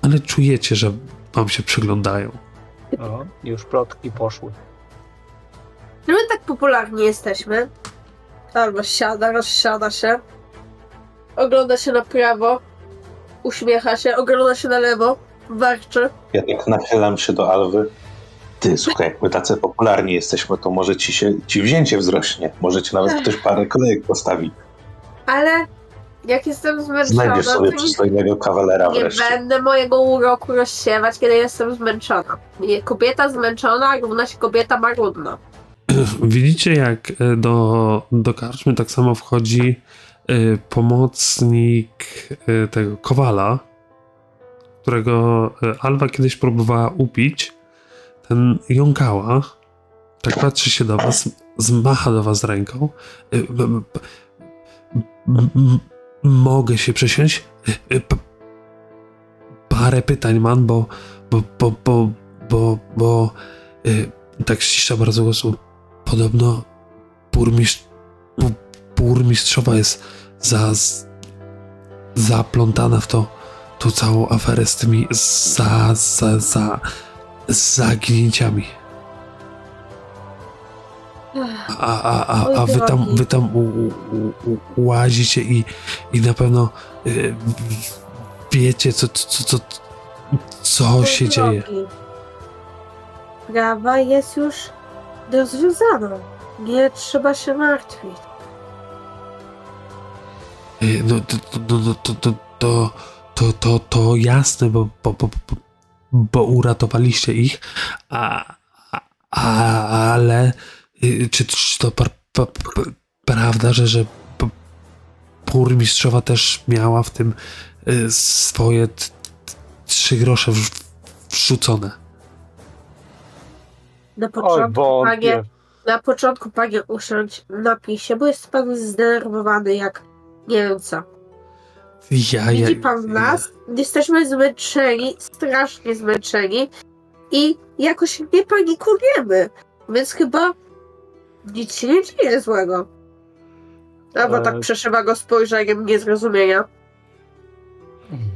ale czujecie, że wam się przyglądają. O, już plotki poszły. No my tak popularni jesteśmy. Albo siada, rozsiada się, ogląda się na prawo, uśmiecha się, ogląda się na lewo, warczy. Ja tak nachylam się do Alwy. Ty, słuchaj, jak my tacy popularni jesteśmy, to może ci się, ci wzięcie wzrośnie. Może ci nawet ktoś parę kolejek postawi. Ale jak jestem zmęczona... Znajdziesz sobie przystojnego kawalera wreszcie. Nie będę mojego uroku rozsiewać, kiedy jestem zmęczona. Kobieta zmęczona równa się kobieta marudna. Widzicie, jak do, do karczmy tak samo wchodzi y, pomocnik y, tego kowala, którego Alwa kiedyś próbowała upić. Ten Jonkała tak patrzy się do was, zmacha do was ręką. Y, m, m, m, mogę się przesiąść? Y, y, p, parę pytań mam, bo bo, bo, bo, bo, bo y, tak ścisza bardzo głosu. Podobno burmistrz, bu, burmistrzowa jest za, z, zaplątana w to, tą całą aferę z tymi za, za, za, zaginięciami. A, a, a, a wy tam, wy tam u, u, u, łazicie i, i na pewno y, wiecie, co, co, co, co się dzieje. Sprawa jest już rozwiązana. Nie trzeba się martwić. No to, to, to, to, to, to jasne, bo, bo, bo, bo uratowaliście ich, a, a, ale czy, czy to pra, pra, prawda, że, że burmistrzowa też miała w tym swoje trzy grosze wrzucone? Na początku, Oj, panie, na początku, panie, usiądź, napij się, bo jest pan zdenerwowany jak nie wiem co. Ja, Widzi ja, pan ja. nas? Jesteśmy zmęczeni, strasznie zmęczeni i jakoś nie panikujemy, więc chyba nic się nie dzieje złego. Albo e... tak przeszywa go spojrzeniem niezrozumienia.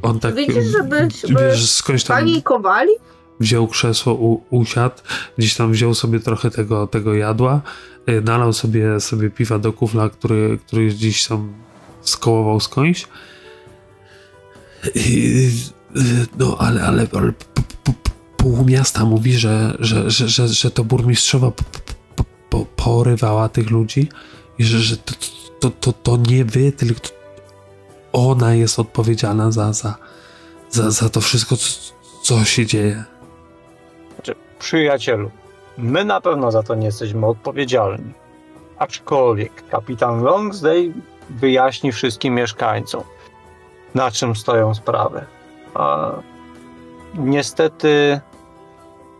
On tak... Widzisz, żebyśmy tam... panikowali? Wziął krzesło, u, usiadł, gdzieś tam wziął sobie trochę tego, tego jadła, yy, nalał sobie, sobie piwa do kufla, który, który gdzieś tam skołował skądś. Yy, yy, no ale, ale, ale p, p, pół miasta mówi, że, że, że, że, że to burmistrzowa p, p, p, porywała tych ludzi i że, że to, to, to, to nie wy, tylko ona jest odpowiedzialna za, za, za, za to wszystko, co, co się dzieje. Znaczy, przyjacielu, my na pewno za to nie jesteśmy odpowiedzialni. Aczkolwiek kapitan Longsdale wyjaśni wszystkim mieszkańcom, na czym stoją sprawy. A niestety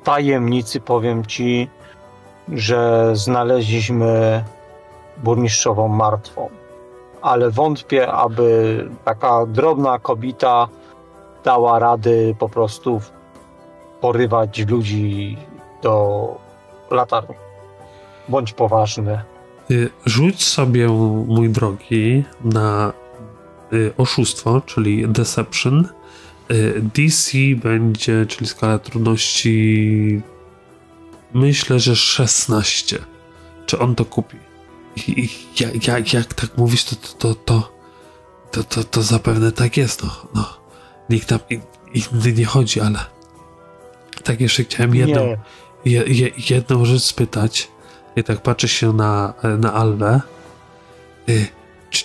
tajemnicy powiem ci, że znaleźliśmy burmistrzową martwą. Ale wątpię, aby taka drobna kobieta dała rady po prostu porywać ludzi do latarni. Bądź poważny. Rzuć sobie, mój drogi, na oszustwo, czyli deception. D C będzie, czyli skala trudności, myślę, że szesnaście. Czy on to kupi? I jak, jak, jak tak mówisz, to to, to, to, to, to zapewne tak jest. No, no. Nikt tam inny nie chodzi, ale tak jeszcze chciałem jedną, je, je, jedną rzecz spytać. I tak patrzę się na, na Alwę. Czy,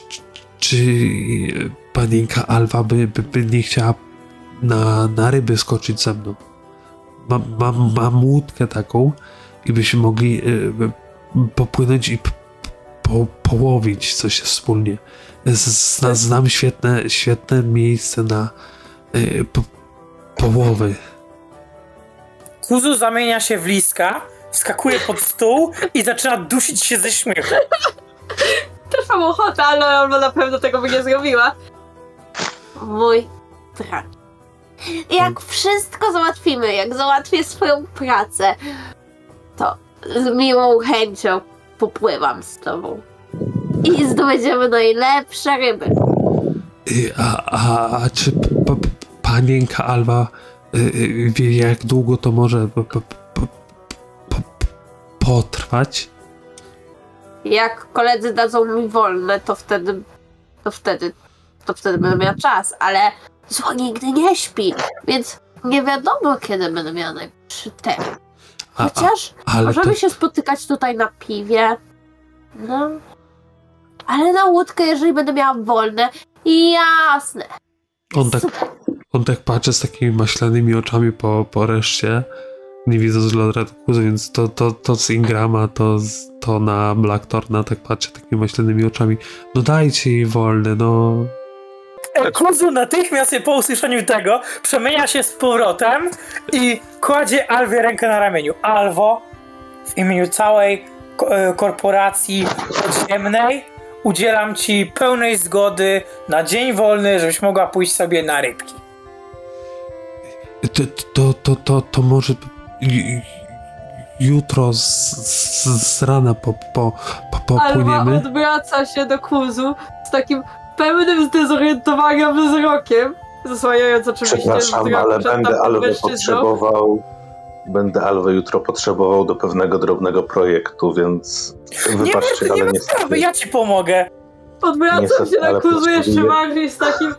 czy panienka Alwa by, by, by nie chciała na, na ryby skoczyć ze mną? Mam, mam, mam łódkę taką i byśmy mogli popłynąć i po, połowić coś wspólnie. Zna, znam świetne, świetne miejsce na Yy, po, połowy. Kuzu zamienia się w liska, wskakuje pod stół i zaczyna dusić się ze śmiechu. Też mam ochotę, ale ona na pewno tego by nie zrobiła. Mój brat. Jak hmm. wszystko załatwimy, jak załatwię swoją pracę, to z miłą chęcią popływam z tobą i zdobędziemy najlepsze ryby. A, a, a czy pa, panienka Alva wie, jak długo to może po, po, po, po, potrwać? Jak koledzy dadzą mi wolne, to wtedy to wtedy to wtedy będę miała czas, ale zło nigdy nie śpi, więc nie wiadomo, kiedy będę miała najbliższy termin. Chociaż a, a, możemy to... się spotykać tutaj na piwie, no, ale na łódkę, jeżeli będę miała wolne, jasne. On tak, on tak patrzy z takimi maślanymi oczami po, po reszcie, nie widząc lodratu Kuzu, więc to, to, to z Ingrama, to, to na Blackthorna, tak patrzy takimi maślanymi oczami. No dajcie jej wolne, no. Kuzu natychmiast po usłyszeniu tego przemienia się z powrotem i kładzie Alwie rękę na ramieniu. Alwo, w imieniu całej korporacji podziemnej udzielam ci pełnej zgody na dzień wolny, żebyś mogła pójść sobie na rybki. To, to, to, to, to może jutro z, z, z rana po, po, po, popłyniemy? Alwa odwraca się do Kuzu z takim pełnym zdezorientowania wzrokiem, zasłaniając oczywiście... Przepraszam, ale będę Alwę potrzebował... Będę Alwę jutro potrzebował do pewnego drobnego projektu, więc... Wybaczcie, nie, ale nie ma sprawy, ja ci pomogę! Odwracam się na Kuzu jeszcze bardziej z takim...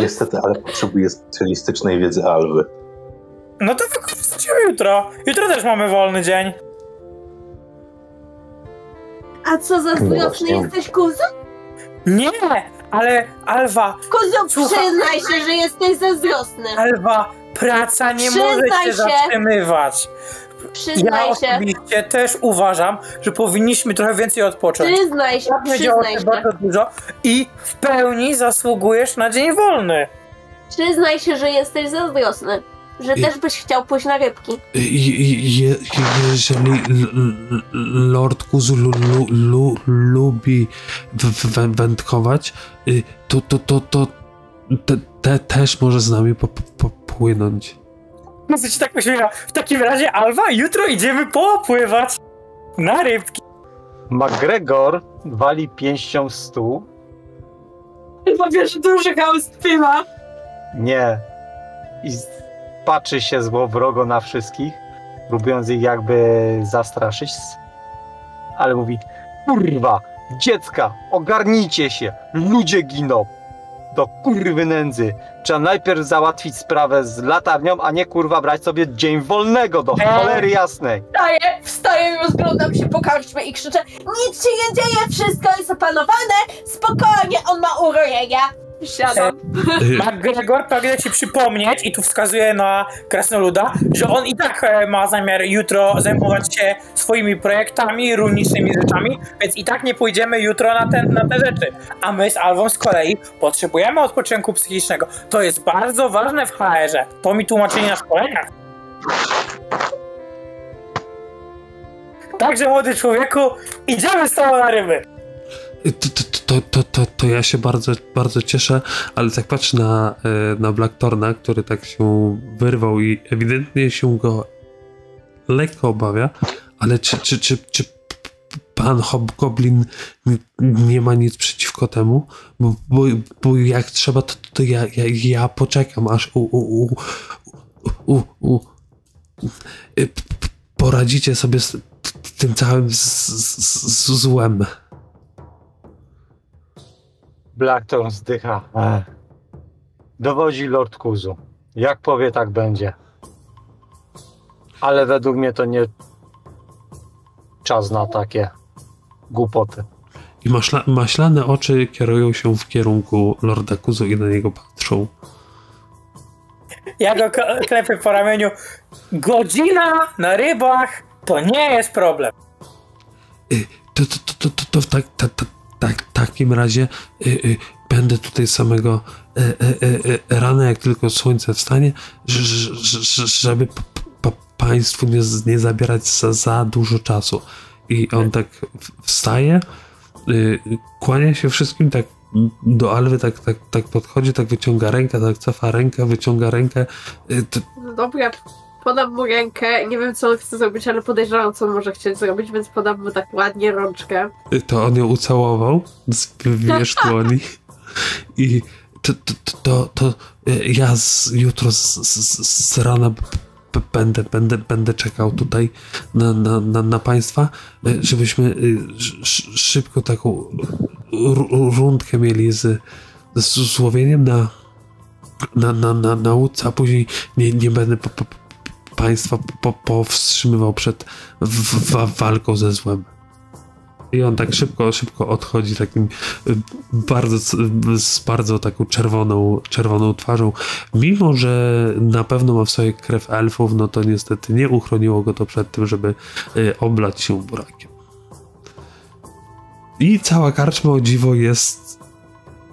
Niestety, ale potrzebuję specjalistycznej wiedzy Alwy. No to wykorzystajmy jutro. Jutro też mamy wolny dzień. A co, zazdrosny jesteś, Kuzu? Nie, ale Alwa... Kuzu, przyznaj się, że jesteś zazdrosny. Alwa, praca nie może cię zatrzymywać. Przyznaj ja się. Ja oczywiście też uważam, że powinniśmy trochę więcej odpocząć. Przyznaj się, ja przyznaj się. Bardzo dużo i w pełni zasługujesz na dzień wolny. Przyznaj się, że jesteś zazdrosny. Że też byś chciał pójść na rybki. Jeżeli Lord Kuzu lubi wędkować, to, to, to, to te, te też może z nami popłynąć. No co ci tak uśmiecha? W takim razie, Alva, jutro idziemy popływać na rybki. McGregor wali pięścią w stół. Chyba wiesz, duży chaos piwa. Nie. I patrzy się złowrogo na wszystkich, próbując ich jakby zastraszyć, ale mówi: kurwa, dziecka, ogarnijcie się, ludzie giną, do kurwy nędzy, trzeba najpierw załatwić sprawę z latarnią, a nie kurwa brać sobie dzień wolnego, do cholery jasnej. Wstaję, wstaję, rozglądam się po karczmie i krzyczę: nic się nie dzieje, wszystko jest opanowane, spokojnie, on ma urojenia. Siadam. McGregor pragnę ci przypomnieć, i tu wskazuje na krasnoluda, że on i tak ma zamiar jutro zajmować się swoimi projektami, rolniczymi rzeczami, więc i tak nie pójdziemy jutro na, ten, na te rzeczy. A my z Alwą z kolei potrzebujemy odpoczynku psychicznego. To jest bardzo ważne w H R-ze. To mi tłumaczyli na szkoleniach. Także, młody człowieku, idziemy z tobą na ryby. To, to, to, to, to ja się bardzo, bardzo cieszę, ale tak patrzę na, na Blackthorna, który tak się wyrwał i ewidentnie się go lekko obawia, ale czy, czy, czy, czy pan Hobgoblin nie ma nic przeciwko temu? Bo, bo, bo jak trzeba, to, to ja, ja, ja poczekam, aż u, u, u, u, u, poradzicie sobie z tym całym z, z, z złem. Blackthorn zdycha. Ech. Dowodzi Lord Kuzu. Jak powie, tak będzie. Ale według mnie to nie czas na takie głupoty. I maśla, maślane oczy kierują się w kierunku Lorda Kuzu i na niego patrzą. Ja go klepię po ramieniu. Godzina na rybach to nie jest problem. To, to, to, to, to, to tak... To, to. Tak, w takim razie y, y, będę tutaj samego y, y, y, rana, jak tylko słońce wstanie, ż, ż, ż, żeby p, p, państwu nie, nie zabierać za, za dużo czasu. I on tak wstaje, y, kłania się wszystkim, tak do Alwy, tak, tak, tak podchodzi, tak wyciąga rękę, tak cofa rękę, wyciąga rękę. Y, t... Dobra, podam mu rękę, nie wiem co on chce zrobić, ale podejrzewam co może chcieć zrobić, więc podam mu tak ładnie rączkę. To on ją ucałował z wierzchłoni i to, to, to, to ja z, jutro z, z, z rana będę, będę, będę czekał tutaj na, na, na, na państwa, żebyśmy sz, szybko taką rundkę mieli z, z Słowieniem na Na, na, na nauce, a później nie, nie będę po, po, państwa po, powstrzymywał przed w, w, walką ze złem. I on tak szybko, szybko odchodzi takim bardzo, z bardzo taką czerwoną, czerwoną twarzą. Mimo że na pewno ma w sobie krew elfów, no to niestety nie uchroniło go to przed tym, żeby oblać się burakiem. I cała karczma o dziwo jest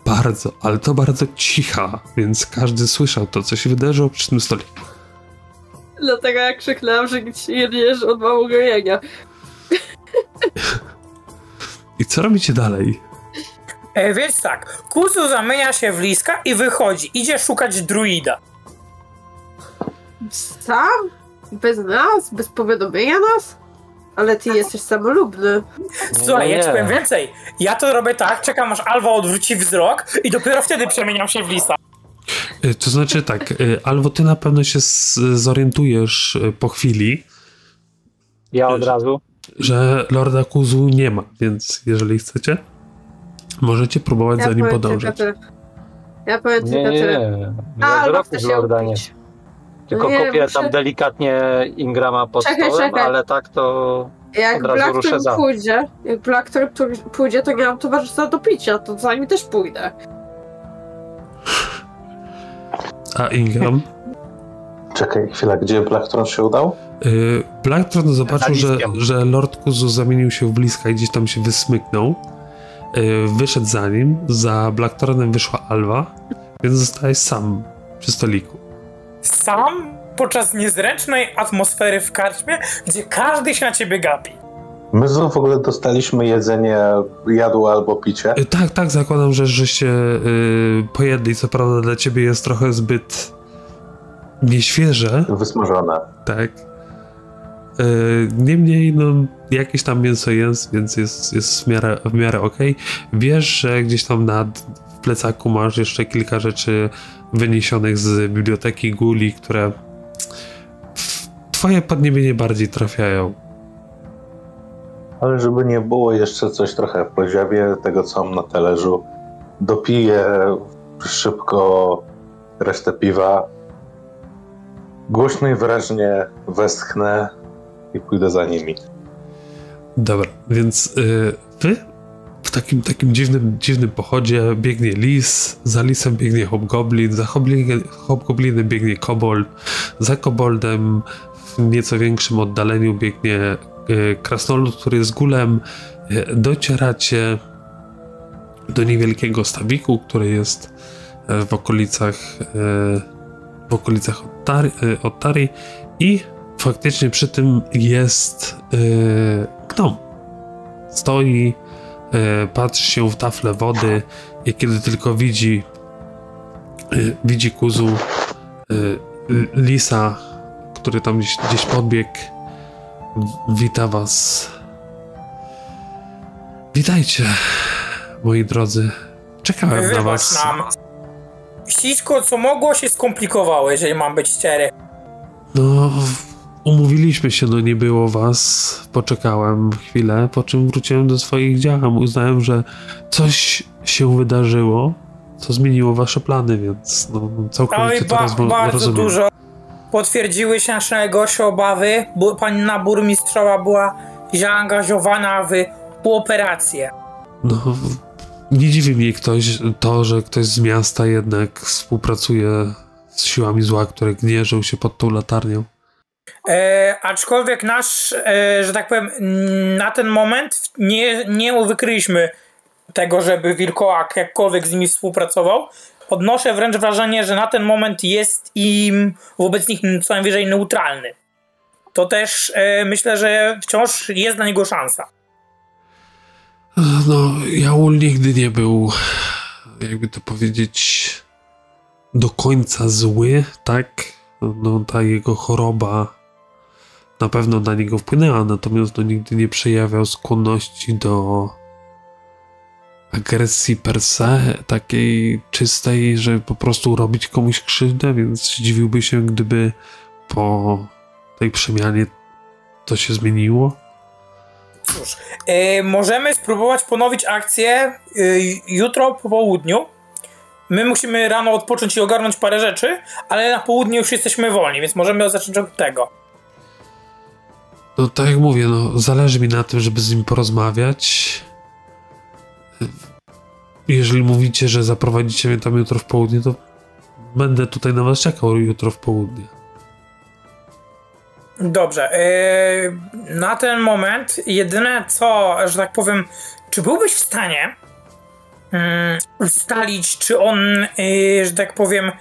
bardzo, ale to bardzo cicha, więc każdy słyszał to, co się wydarzyło przy tym stoliku. Dlatego ja krzyknęłam, że nic nie wiesz od małogojenia. I co robicie dalej? E, więc tak, Kuzu zamienia się w liska i wychodzi. Idzie szukać druida. Sam? Bez nas? Bez powiadomienia nas? Ale ty jesteś samolubny. Słuchaj, ja ci powiem więcej. Ja to robię tak, czekam aż Alva odwróci wzrok i dopiero wtedy przemieniam się w lisa. To znaczy tak, Alvo, ty na pewno się zorientujesz po chwili. Ja od że, razu. Że Lorda Kuzu nie ma, więc jeżeli chcecie, możecie próbować ja za nim podążać. Tylko, ja powiem nie, tylko tyle. A, Lorda się Lorda nie. Tylko nie, kopię muszę... tam delikatnie Ingrama pod czekaj, stołem, czekaj. ale tak to jak od razu ruszę za. Pójdzie, jak Blackthorne pójdzie, to ja mam towarzystwa do picia, to za nim też pójdę. A Ingram? Czekaj chwila, gdzie Blackthorne się udał? Yy, Blackthorne zobaczył, że, że Lord Kuzu zamienił się w bliska i gdzieś tam się wysmyknął. Yy, wyszedł za nim, za Blackthornem wyszła Alva, więc zostałeś sam przy stoliku. Sam podczas niezręcznej atmosfery w karczmie, gdzie każdy się na ciebie gapi. My znów w ogóle dostaliśmy jedzenie, jadło albo picie. Tak, tak, zakładam, że, że się yy, pojedli. Co prawda dla ciebie jest trochę zbyt nieświeże. Wysmażone. Tak. Yy, niemniej, no, jakieś tam mięso jest, więc jest, jest w miarę, w miarę okej. Okay. Wiesz, że gdzieś tam na w plecaku masz jeszcze kilka rzeczy wyniesionych z biblioteki Guli, które w twoje podniebienie bardziej trafiają. Ale żeby nie było, jeszcze coś trochę poziawie tego, co mam na talerzu. Dopiję szybko resztę piwa. Głośno i wyraźnie westchnę i pójdę za nimi. Dobra, więc yy, wy w takim, takim dziwnym, dziwnym pochodzie biegnie lis, za lisem biegnie hobgoblin, za hobgoblinem biegnie kobold, za koboldem w nieco większym oddaleniu biegnie y, krasnolud, który jest gulem. Y, docieracie do niewielkiego stawiku, który jest y, w okolicach y, w okolicach Otari, y, Otari i faktycznie przy tym jest y, gnom. Stoi, patrzy się w taflę wody i kiedy tylko widzi widzi Kuzu, lisa, który tam gdzieś, gdzieś podbiegł, wita was. Witajcie, moi drodzy. Czekałem Wybacz na was. Nam. Wszystko, co mogło, się skomplikowało, jeżeli mam być szczery. No, umówiliśmy się, no nie było was, poczekałem chwilę, po czym wróciłem do swoich działań. Uznałem, że coś się wydarzyło, co zmieniło wasze plany, więc no, całkowicie to rozumiem. Bardzo dużo. Potwierdziły się nasze najgorsze obawy, bo panna burmistrzowa była zaangażowana w kooperację. No, nie dziwi mnie ktoś to, że ktoś z miasta jednak współpracuje z siłami zła, które gnieżdżą się pod tą latarnią. E, aczkolwiek nasz, e, że tak powiem, na ten moment nie, nie wykryliśmy tego, żeby wilkołak jakkolwiek z nimi współpracował. Odnoszę wręcz wrażenie, że na ten moment jest im wobec nich co najwyżej neutralny. To też e, myślę, że wciąż jest dla niego szansa. No, Jaul nigdy nie był, jakby to powiedzieć, do końca zły, tak? no, ta jego choroba na pewno na niego wpłynęła, natomiast no, nigdy nie przejawiał skłonności do agresji per se, takiej czystej, żeby po prostu robić komuś krzywdę, więc zdziwiłby się, gdyby po tej przemianie to się zmieniło. Cóż, yy, możemy spróbować ponowić akcję yy, jutro po południu. My musimy rano odpocząć i ogarnąć parę rzeczy, ale na południe już jesteśmy wolni, więc możemy zacząć od tego. No tak jak mówię, no, zależy mi na tym, żeby z nim porozmawiać. Jeżeli mówicie, że zaprowadzicie mnie tam jutro w południe, to będę tutaj na was czekał jutro w południe. Dobrze. Yy, na ten moment jedyne co, że tak powiem, czy byłbyś w stanie yy, ustalić, czy on, yy, że tak powiem,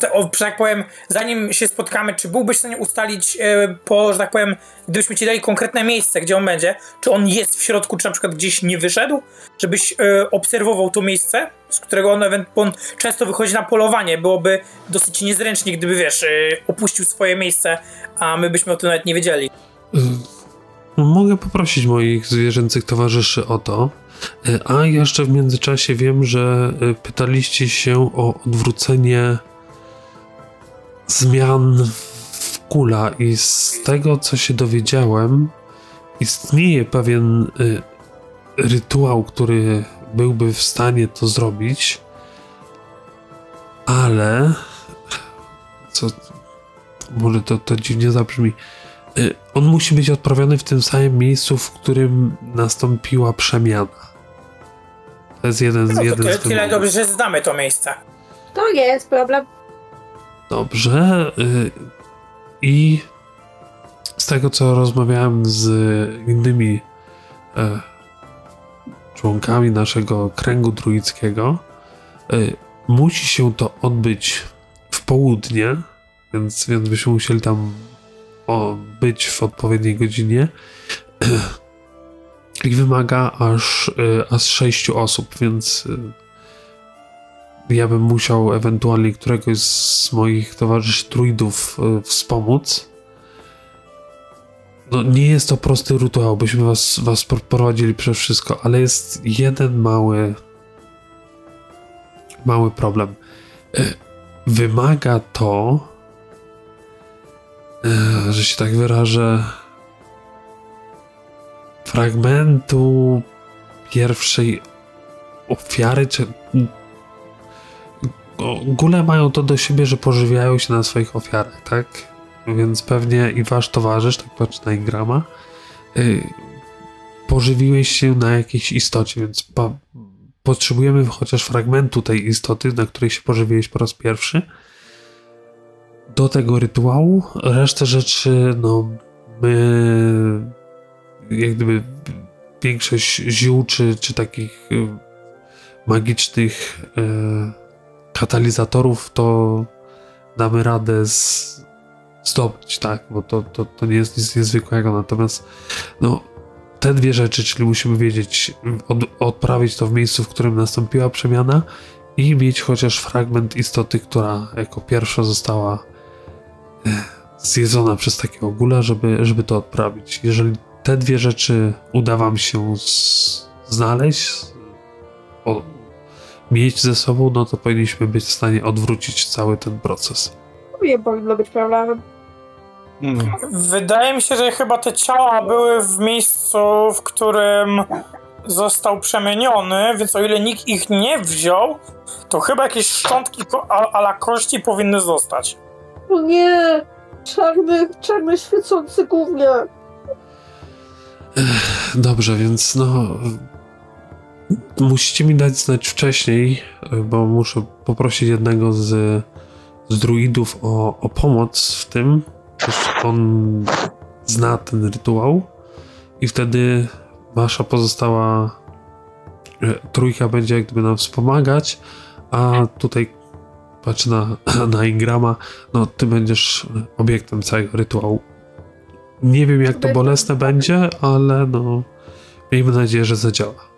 to, że tak powiem, zanim się spotkamy, czy byłbyś w stanie ustalić, yy, po, że tak powiem, gdybyśmy ci dali konkretne miejsce, gdzie on będzie, czy on jest w środku, czy na przykład gdzieś nie wyszedł, żebyś yy, obserwował to miejsce, z którego on, on często wychodzi na polowanie. Byłoby dosyć niezręcznie, gdyby, wiesz, yy, opuścił swoje miejsce, a my byśmy o tym nawet nie wiedzieli. Yy, mogę poprosić moich zwierzęcych towarzyszy o to. Yy, a jeszcze w międzyczasie wiem, że yy, pytaliście się o odwrócenie zmian w Kula i z tego, co się dowiedziałem, istnieje pewien y, rytuał, który byłby w stanie to zrobić, ale co może to, to dziwnie zabrzmi, y, on musi być odprawiony w tym samym miejscu, w którym nastąpiła przemiana. To jest jeden no, z jeden tyle, z tyle dobrze, że znamy to miejsce. To nie jest problem. Dobrze. I z tego, co rozmawiałem z innymi członkami naszego kręgu druidzkiego, musi się to odbyć w południe, więc, więc byśmy musieli tam być w odpowiedniej godzinie. I wymaga aż, aż sześciu osób, więc ja bym musiał ewentualnie któregoś z moich towarzyszy druidów y, wspomóc. No nie jest to prosty rytuał, byśmy was, was prowadzili przez wszystko, ale jest jeden mały mały problem. Y, wymaga to, y, że się tak wyrażę, fragmentu pierwszej ofiary, czy Gule mają to do siebie, że pożywiają się na swoich ofiarach, tak? Więc pewnie i wasz towarzysz, tak patrzę na Ingrama, yy, pożywiłeś się na jakiejś istocie, więc po, potrzebujemy chociaż fragmentu tej istoty, na której się pożywiłeś po raz pierwszy, do tego rytuału. Resztę rzeczy, no, my, jak gdyby większość ziół, czy, czy takich yy, magicznych yy, katalizatorów to damy radę z... zdobyć, tak? Bo to, to, to nie jest nic niezwykłego, natomiast no, te dwie rzeczy, czyli musimy wiedzieć, od, odprawić to w miejscu, w którym nastąpiła przemiana i mieć chociaż fragment istoty, która jako pierwsza została zjedzona przez takiego gula, żeby, żeby to odprawić. Jeżeli te dwie rzeczy uda wam się z... znaleźć, o... mieć ze sobą, no to powinniśmy być w stanie odwrócić cały ten proces. Nie powinno być problemem. Hmm. Wydaje mi się, że chyba te ciała były w miejscu, w którym został przemieniony, więc o ile nikt ich nie wziął, to chyba jakieś szczątki a la kości powinny zostać. No nie! Czarny, czarny świecący głównie. Dobrze, więc no... Musicie mi dać znać wcześniej, bo muszę poprosić jednego z, z druidów o, o pomoc w tym, gdyż on zna ten rytuał i wtedy wasza pozostała trójka będzie jak gdyby nam wspomagać, a tutaj patrz na, na Ingrama, no ty będziesz obiektem całego rytuału. Nie wiem jak to bolesne będzie, ale no miejmy nadzieję, że zadziała.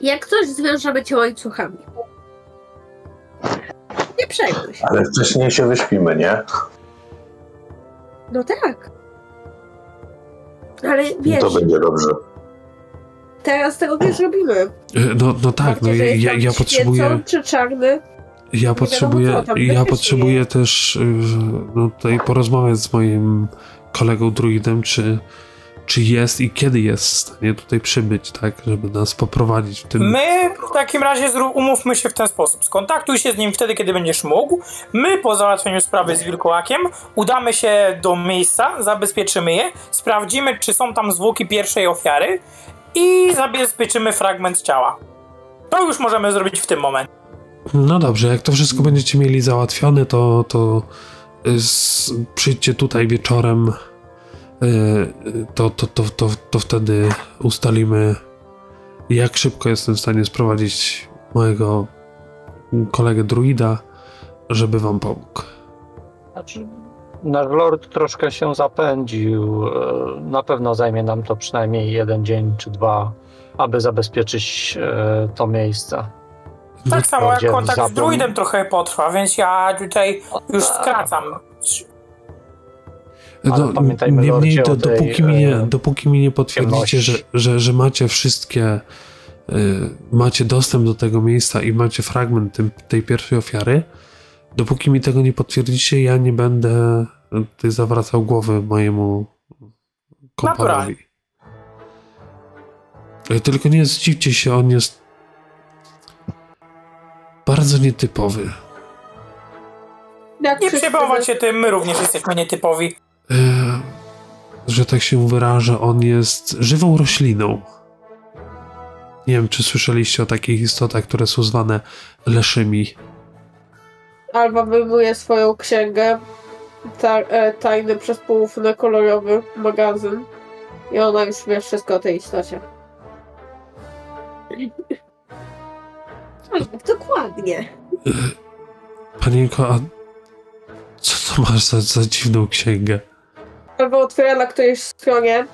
Jak coś zwiążemy cię łańcuchami. Nie przejmuj się. Ale wcześniej się wyśpimy, nie? No tak. Ale wiesz... To będzie dobrze. Teraz tego nie zrobimy. No, no tak, no, ja, ja, ja potrzebuję... Świecą, czy czarny? Ja potrzebuję, wiadomo, co, ja potrzebuję też no, tutaj porozmawiać z moim kolegą druidem, czy, czy jest i kiedy jest w stanie tutaj przybyć, tak, żeby nas poprowadzić w tym... My w takim razie zrób, umówmy się w ten sposób. Skontaktuj się z nim wtedy, kiedy będziesz mógł. My po załatwieniu sprawy z wilkołakiem udamy się do miejsca, zabezpieczymy je, sprawdzimy, czy są tam zwłoki pierwszej ofiary i zabezpieczymy fragment ciała. To już możemy zrobić w tym momencie. No dobrze, jak to wszystko będziecie mieli załatwione, to, to z, przyjdźcie tutaj wieczorem, yy, to, to, to, to, to wtedy ustalimy, jak szybko jestem w stanie sprowadzić mojego kolegę druida, żeby wam pomógł. Znaczy, nasz lord troszkę się zapędził, na pewno zajmie nam to przynajmniej jeden dzień czy dwa, aby zabezpieczyć yy, to miejsce. Tak samo jak kontakt z druidem trochę potrwa, więc ja tutaj już skracam. No, niemniej to dopóki, tej, mi nie, dopóki mi nie potwierdzicie, że, że, że macie wszystkie, y, macie dostęp do tego miejsca i macie fragment tym, tej pierwszej ofiary, dopóki mi tego nie potwierdzicie, ja nie będę tutaj zawracał głowy mojemu kompanowi. Tylko nie zdziwcie się, on jest bardzo nietypowy. Jak nie przejmować się tym, my również jesteśmy nietypowi. Yy, że tak się wyrażę, on jest żywą rośliną. Nie wiem, czy słyszeliście o takich istotach, które są zwane leszymi. Alba wyjmuje swoją księgę, ta, e, tajny przez poufny kolorowy magazyn i ona już wie wszystko o tej istocie. Dokładnie. Panienko, a co to masz za, za dziwną księgę? Albo otwiera na którejś stronie,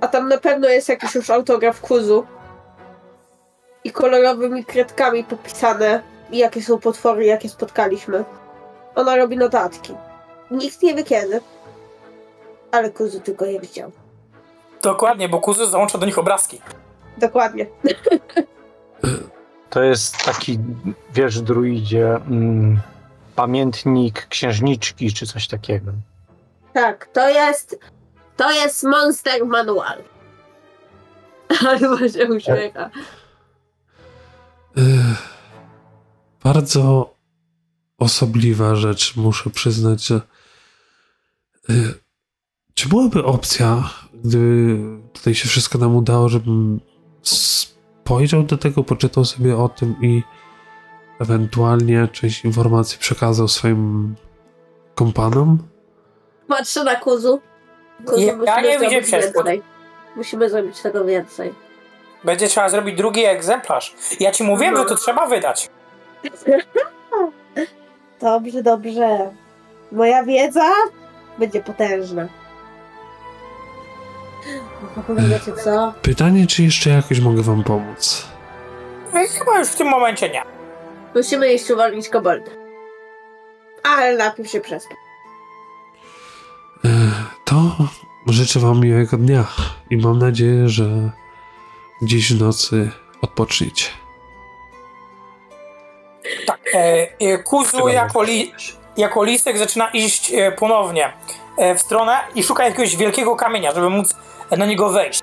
a tam na pewno jest jakiś już autograf Kuzu i kolorowymi kredkami popisane, jakie są potwory, jakie spotkaliśmy. Ona robi notatki. Nikt nie wie kiedy, ale Kuzu tylko je widział. Dokładnie, bo Kuzu załącza do nich obrazki. Dokładnie. To jest taki, wiesz, druidzie, mm, pamiętnik księżniczki czy coś takiego. Tak, to jest, to jest Monster Manual. Albo się uśmiecha. Yy, bardzo osobliwa rzecz, muszę przyznać, że yy, czy byłaby opcja, gdyby tutaj się wszystko nam udało, żebym z Pojrzał do tego, poczytał sobie o tym i ewentualnie część informacji przekazał swoim kompanom? Patrzę na Kuzu. Kuzu nie, ja nie widzę przeszkód. Musimy zrobić tego więcej. Będzie trzeba zrobić drugi egzemplarz. Ja ci mówiłem, no, że to trzeba wydać. Dobrze, dobrze. Moja wiedza będzie potężna. Co? Pytanie, czy jeszcze jakoś mogę wam pomóc? Chyba już w tym momencie nie. Musimy iść uwolnić kobolda. Ale napisz się przez. To życzę wam miłego dnia i mam nadzieję, że dziś w nocy odpoczniecie. Tak, e, e, Kuzu jako, li, jako lisek zaczyna iść e, ponownie e, w stronę i szuka jakiegoś wielkiego kamienia, żeby móc na niego wejść.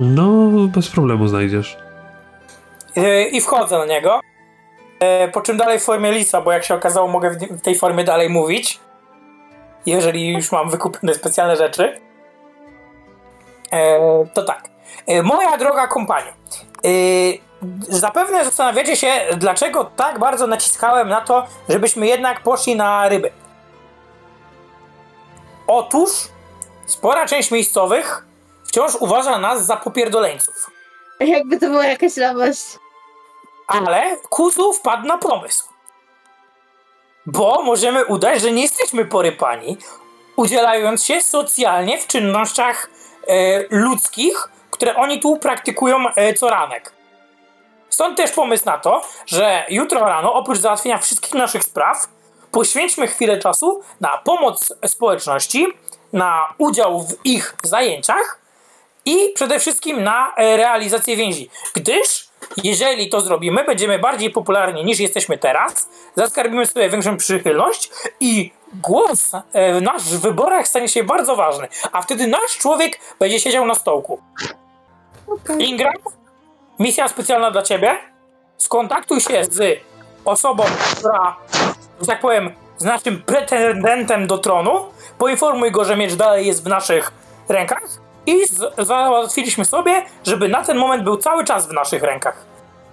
No, bez problemu znajdziesz. Yy, I wchodzę na niego. Yy, po czym dalej w formie lisa, bo jak się okazało, mogę w tej formie dalej mówić. Jeżeli już mam wykupione specjalne rzeczy. Yy, to tak. Yy, moja droga kompaniu. Yy, zapewne zastanawiacie się, dlaczego tak bardzo naciskałem na to, żebyśmy jednak poszli na ryby. Otóż spora część miejscowych wciąż uważa nas za popierdoleńców. Jakby to była jakaś nowość. Ale Kuzu wpadł na pomysł. Bo możemy udać, że nie jesteśmy porypani, udzielając się socjalnie w czynnościach e, ludzkich, które oni tu praktykują e, co ranek. Stąd też pomysł na to, że jutro rano, oprócz załatwienia wszystkich naszych spraw, poświęćmy chwilę czasu na pomoc społeczności, na udział w ich zajęciach i przede wszystkim na realizację więzi. Gdyż, jeżeli to zrobimy, będziemy bardziej popularni niż jesteśmy teraz, zaskarbimy sobie większą przychylność i głos w naszych wyborach stanie się bardzo ważny, a wtedy nasz człowiek będzie siedział na stołku. Okay. Ingram, misja specjalna dla ciebie. Skontaktuj się z osobą, która, że tak powiem, z naszym pretendentem do tronu. Poinformuj go, że miecz dalej jest w naszych rękach i załatwiliśmy sobie, żeby na ten moment był cały czas w naszych rękach.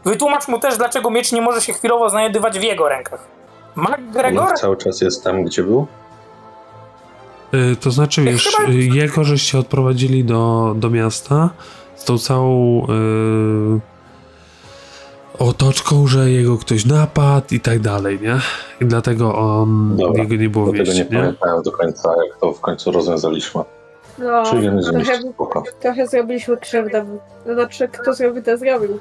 Wytłumacz mu też, dlaczego miecz nie może się chwilowo znajdować w jego rękach. McGregor cały czas jest tam, gdzie był? Yy, to znaczy już chyba... jego żeście odprowadzili do, do miasta z tą całą yy... otoczką, że jego ktoś napadł i tak dalej, nie? I dlatego on Dobra, jego nie było wieści, nie? Pamiętałem do końca, jak to w końcu rozwiązaliśmy. No, Czyli wiemy, że trochę, trochę zrobiliśmy krzywdę. Znaczy, kto zrobił, to zrobił.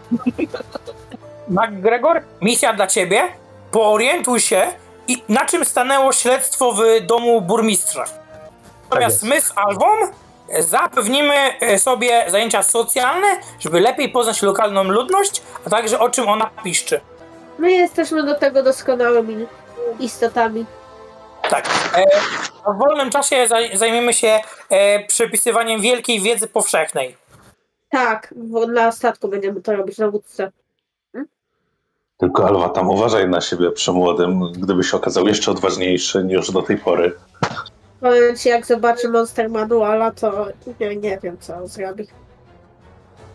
McGregor, misja dla ciebie. Poorientuj się, i na czym stanęło śledztwo w domu burmistrza. Natomiast my z Alvą zapewnimy sobie zajęcia socjalne, żeby lepiej poznać lokalną ludność, a także o czym ona piszczy. My jesteśmy do tego doskonałymi istotami. Tak. W wolnym czasie zajmiemy się przepisywaniem wielkiej wiedzy powszechnej. Tak, bo na statku będziemy to robić, na wódce. Tylko Alwa, tam uważaj na siebie przy młodym, gdyby się okazał jeszcze odważniejszy niż do tej pory. Powiem ci, jak zobaczy Monster Manuala, to nie, nie wiem, co on zrobi.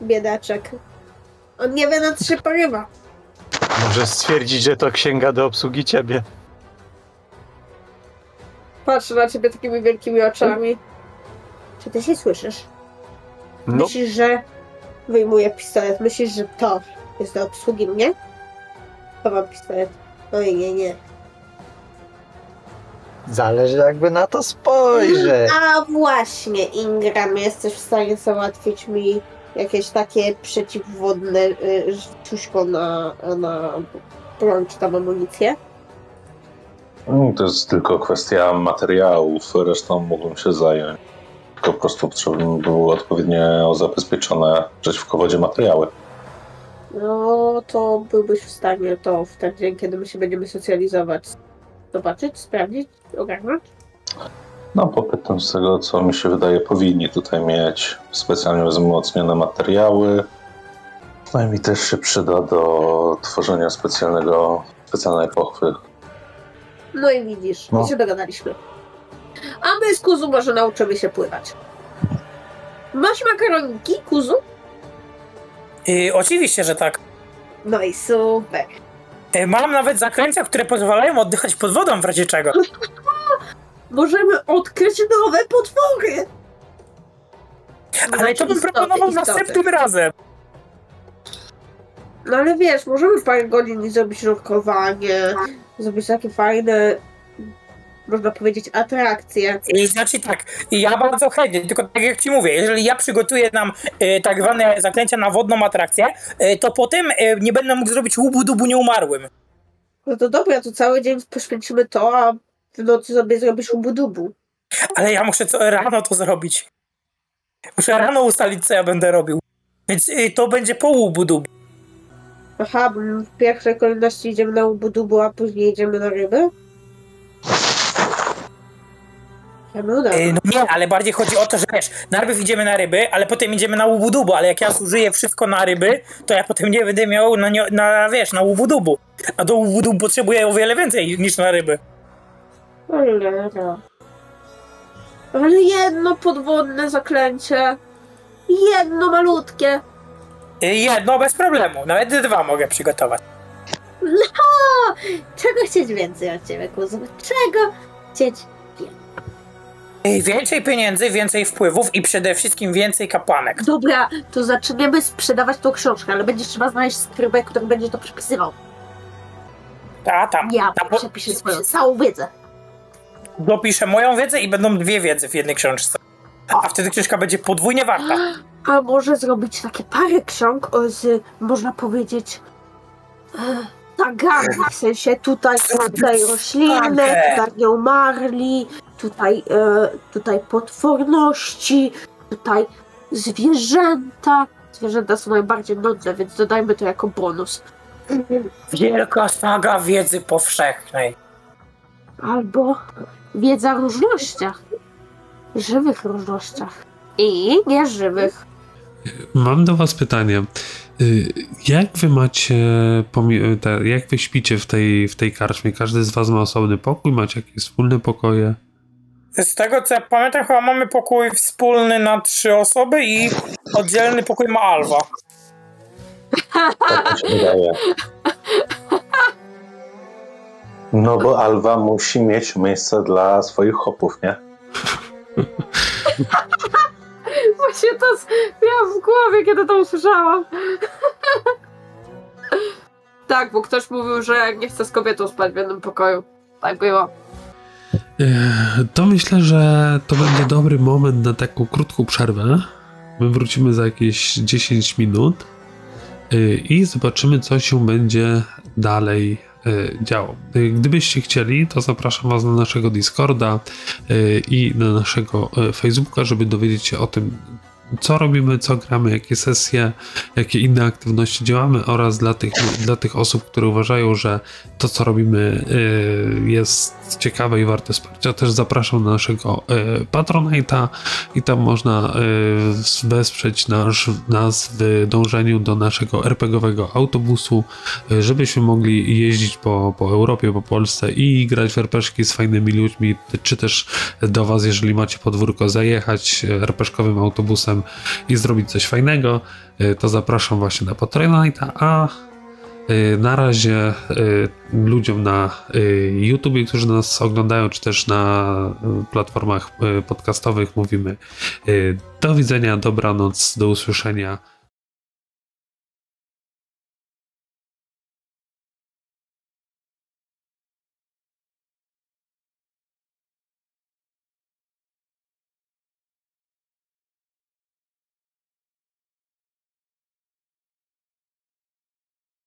Biedaczek. On nie wie, na co się porywa. Może stwierdzić, że to księga do obsługi ciebie. Patrzę na ciebie takimi wielkimi oczami. Czy ty się słyszysz? No. Myślisz, że... Wyjmuję pistolet. Myślisz, że to jest do obsługi mnie? Mam pistolet. Oj, nie, nie. Zależy, jakby na to spojrzeć. A właśnie, Ingram, jesteś w stanie załatwić mi jakieś takie przeciwwodne rzuciuśko y, na, na broń czy tam amunicję? No, to jest tylko kwestia materiałów, resztą mógłbym się zająć. Tylko po prostu trzeba by było odpowiednio zabezpieczone przeciwko wodzie materiały. No, to byłbyś w stanie to w ten dzień, kiedy my się będziemy socjalizować, zobaczyć, sprawdzić, ogarnąć? No, popytam z tego, co mi się wydaje, powinni tutaj mieć specjalnie wzmocnione materiały. No i mi też się przyda do tworzenia specjalnego, specjalnej pochwy. No i widzisz, no. My się dogadaliśmy. A my z Kuzu może nauczymy się pływać. Masz makaroniki, Kuzu? Yy, oczywiście, że tak. No i super. Yy, mam nawet zakręcia, które pozwalają oddychać pod wodą w razie czego. Możemy odkryć nowe potwory. Ale znaczy to bym istoty, proponował istoty. Następnym razem. No ale wiesz, możemy parę godzin zrobić nurkowanie, zrobić takie fajne, można powiedzieć, atrakcje. I znaczy tak, ja bardzo chętnie, tylko tak jak ci mówię, jeżeli ja przygotuję nam e, tak zwane zaklęcia na wodną atrakcję, e, to potem e, nie będę mógł zrobić łubu dubu nieumarłym. No to dobra, to cały dzień poświęcimy to, a w nocy sobie zrobisz łubu dubu. Ale ja muszę co, rano to zrobić. Muszę rano ustalić, co ja będę robił. Więc e, to będzie po łubu dubu. Aha, w pierwszej kolejności idziemy na łubu dubu, a później idziemy na ryby? No nie, ale bardziej chodzi o to, że wiesz, najpierw idziemy na ryby, ale potem idziemy na łubu-dubu, ale jak ja zużyję wszystko na ryby, to ja potem nie będę miał na, na wiesz, na łubu-dubu. A do łubu-dubu potrzebuję o wiele więcej niż na ryby. Ale jedno podwodne zaklęcie. Jedno malutkie. Jedno bez problemu, nawet dwa mogę przygotować. No, czego chcieć więcej od ciebie, Kuzu? Czego chcieć? Więcej pieniędzy, więcej wpływów i przede wszystkim więcej kapłanek. Dobra, to zaczniemy sprzedawać tą książkę, ale będzie trzeba znaleźć skrybę, który będzie to przepisywał. A tam. Ja tam przepiszę po... swoją całą wiedzę. Dopiszę moją wiedzę i będą dwie wiedzy w jednej książce. A wtedy książka będzie podwójnie warta. A może zrobić takie parę ksiąg z, można powiedzieć, Ta gama, w sensie tutaj, tutaj rośliny, tutaj nie umarli, tutaj, e, tutaj potworności, tutaj zwierzęta. Zwierzęta są najbardziej nudne, więc dodajmy to jako bonus. Wielka saga wiedzy powszechnej. Albo wiedza o różnościach. Żywych różnościach. I nieżywych. Mam do was pytanie. Jak wy macie, jak wy śpicie w tej, w tej karczmie? Każdy z was ma osobny pokój? Macie jakieś wspólne pokoje? Z tego co ja pamiętam, chyba mamy pokój wspólny na trzy osoby i oddzielny pokój ma Alva. Tak się wydaje. No bo Alva musi mieć miejsce dla swoich chopów, nie? Właśnie to miałam w głowie, kiedy to usłyszałam. Tak, bo ktoś mówił, że nie chce z kobietą spać w jednym pokoju. Tak było. To myślę, że to będzie dobry moment na taką krótką przerwę. My wrócimy za jakieś dziesięć minut i zobaczymy, co się będzie dalej działo. Gdybyście chcieli, to zapraszam was na naszego Discorda i na naszego Facebooka, żeby dowiedzieć się o tym, co robimy, co gramy, jakie sesje, jakie inne aktywności działamy, oraz dla tych, dla tych osób, które uważają, że to, co robimy, jest ciekawe i warte wsparcia, też zapraszam na naszego Patronite'a i tam można wesprzeć nas, nas w dążeniu do naszego RPGowego autobusu, żebyśmy mogli jeździć po, po Europie, po Polsce i grać w RPGki z fajnymi ludźmi, czy też do was, jeżeli macie podwórko, zajechać RPGowym autobusem i zrobić coś fajnego, to zapraszam właśnie na Patronite'a, a na razie ludziom na YouTubie, którzy nas oglądają, czy też na platformach podcastowych mówimy do widzenia, dobranoc, do usłyszenia.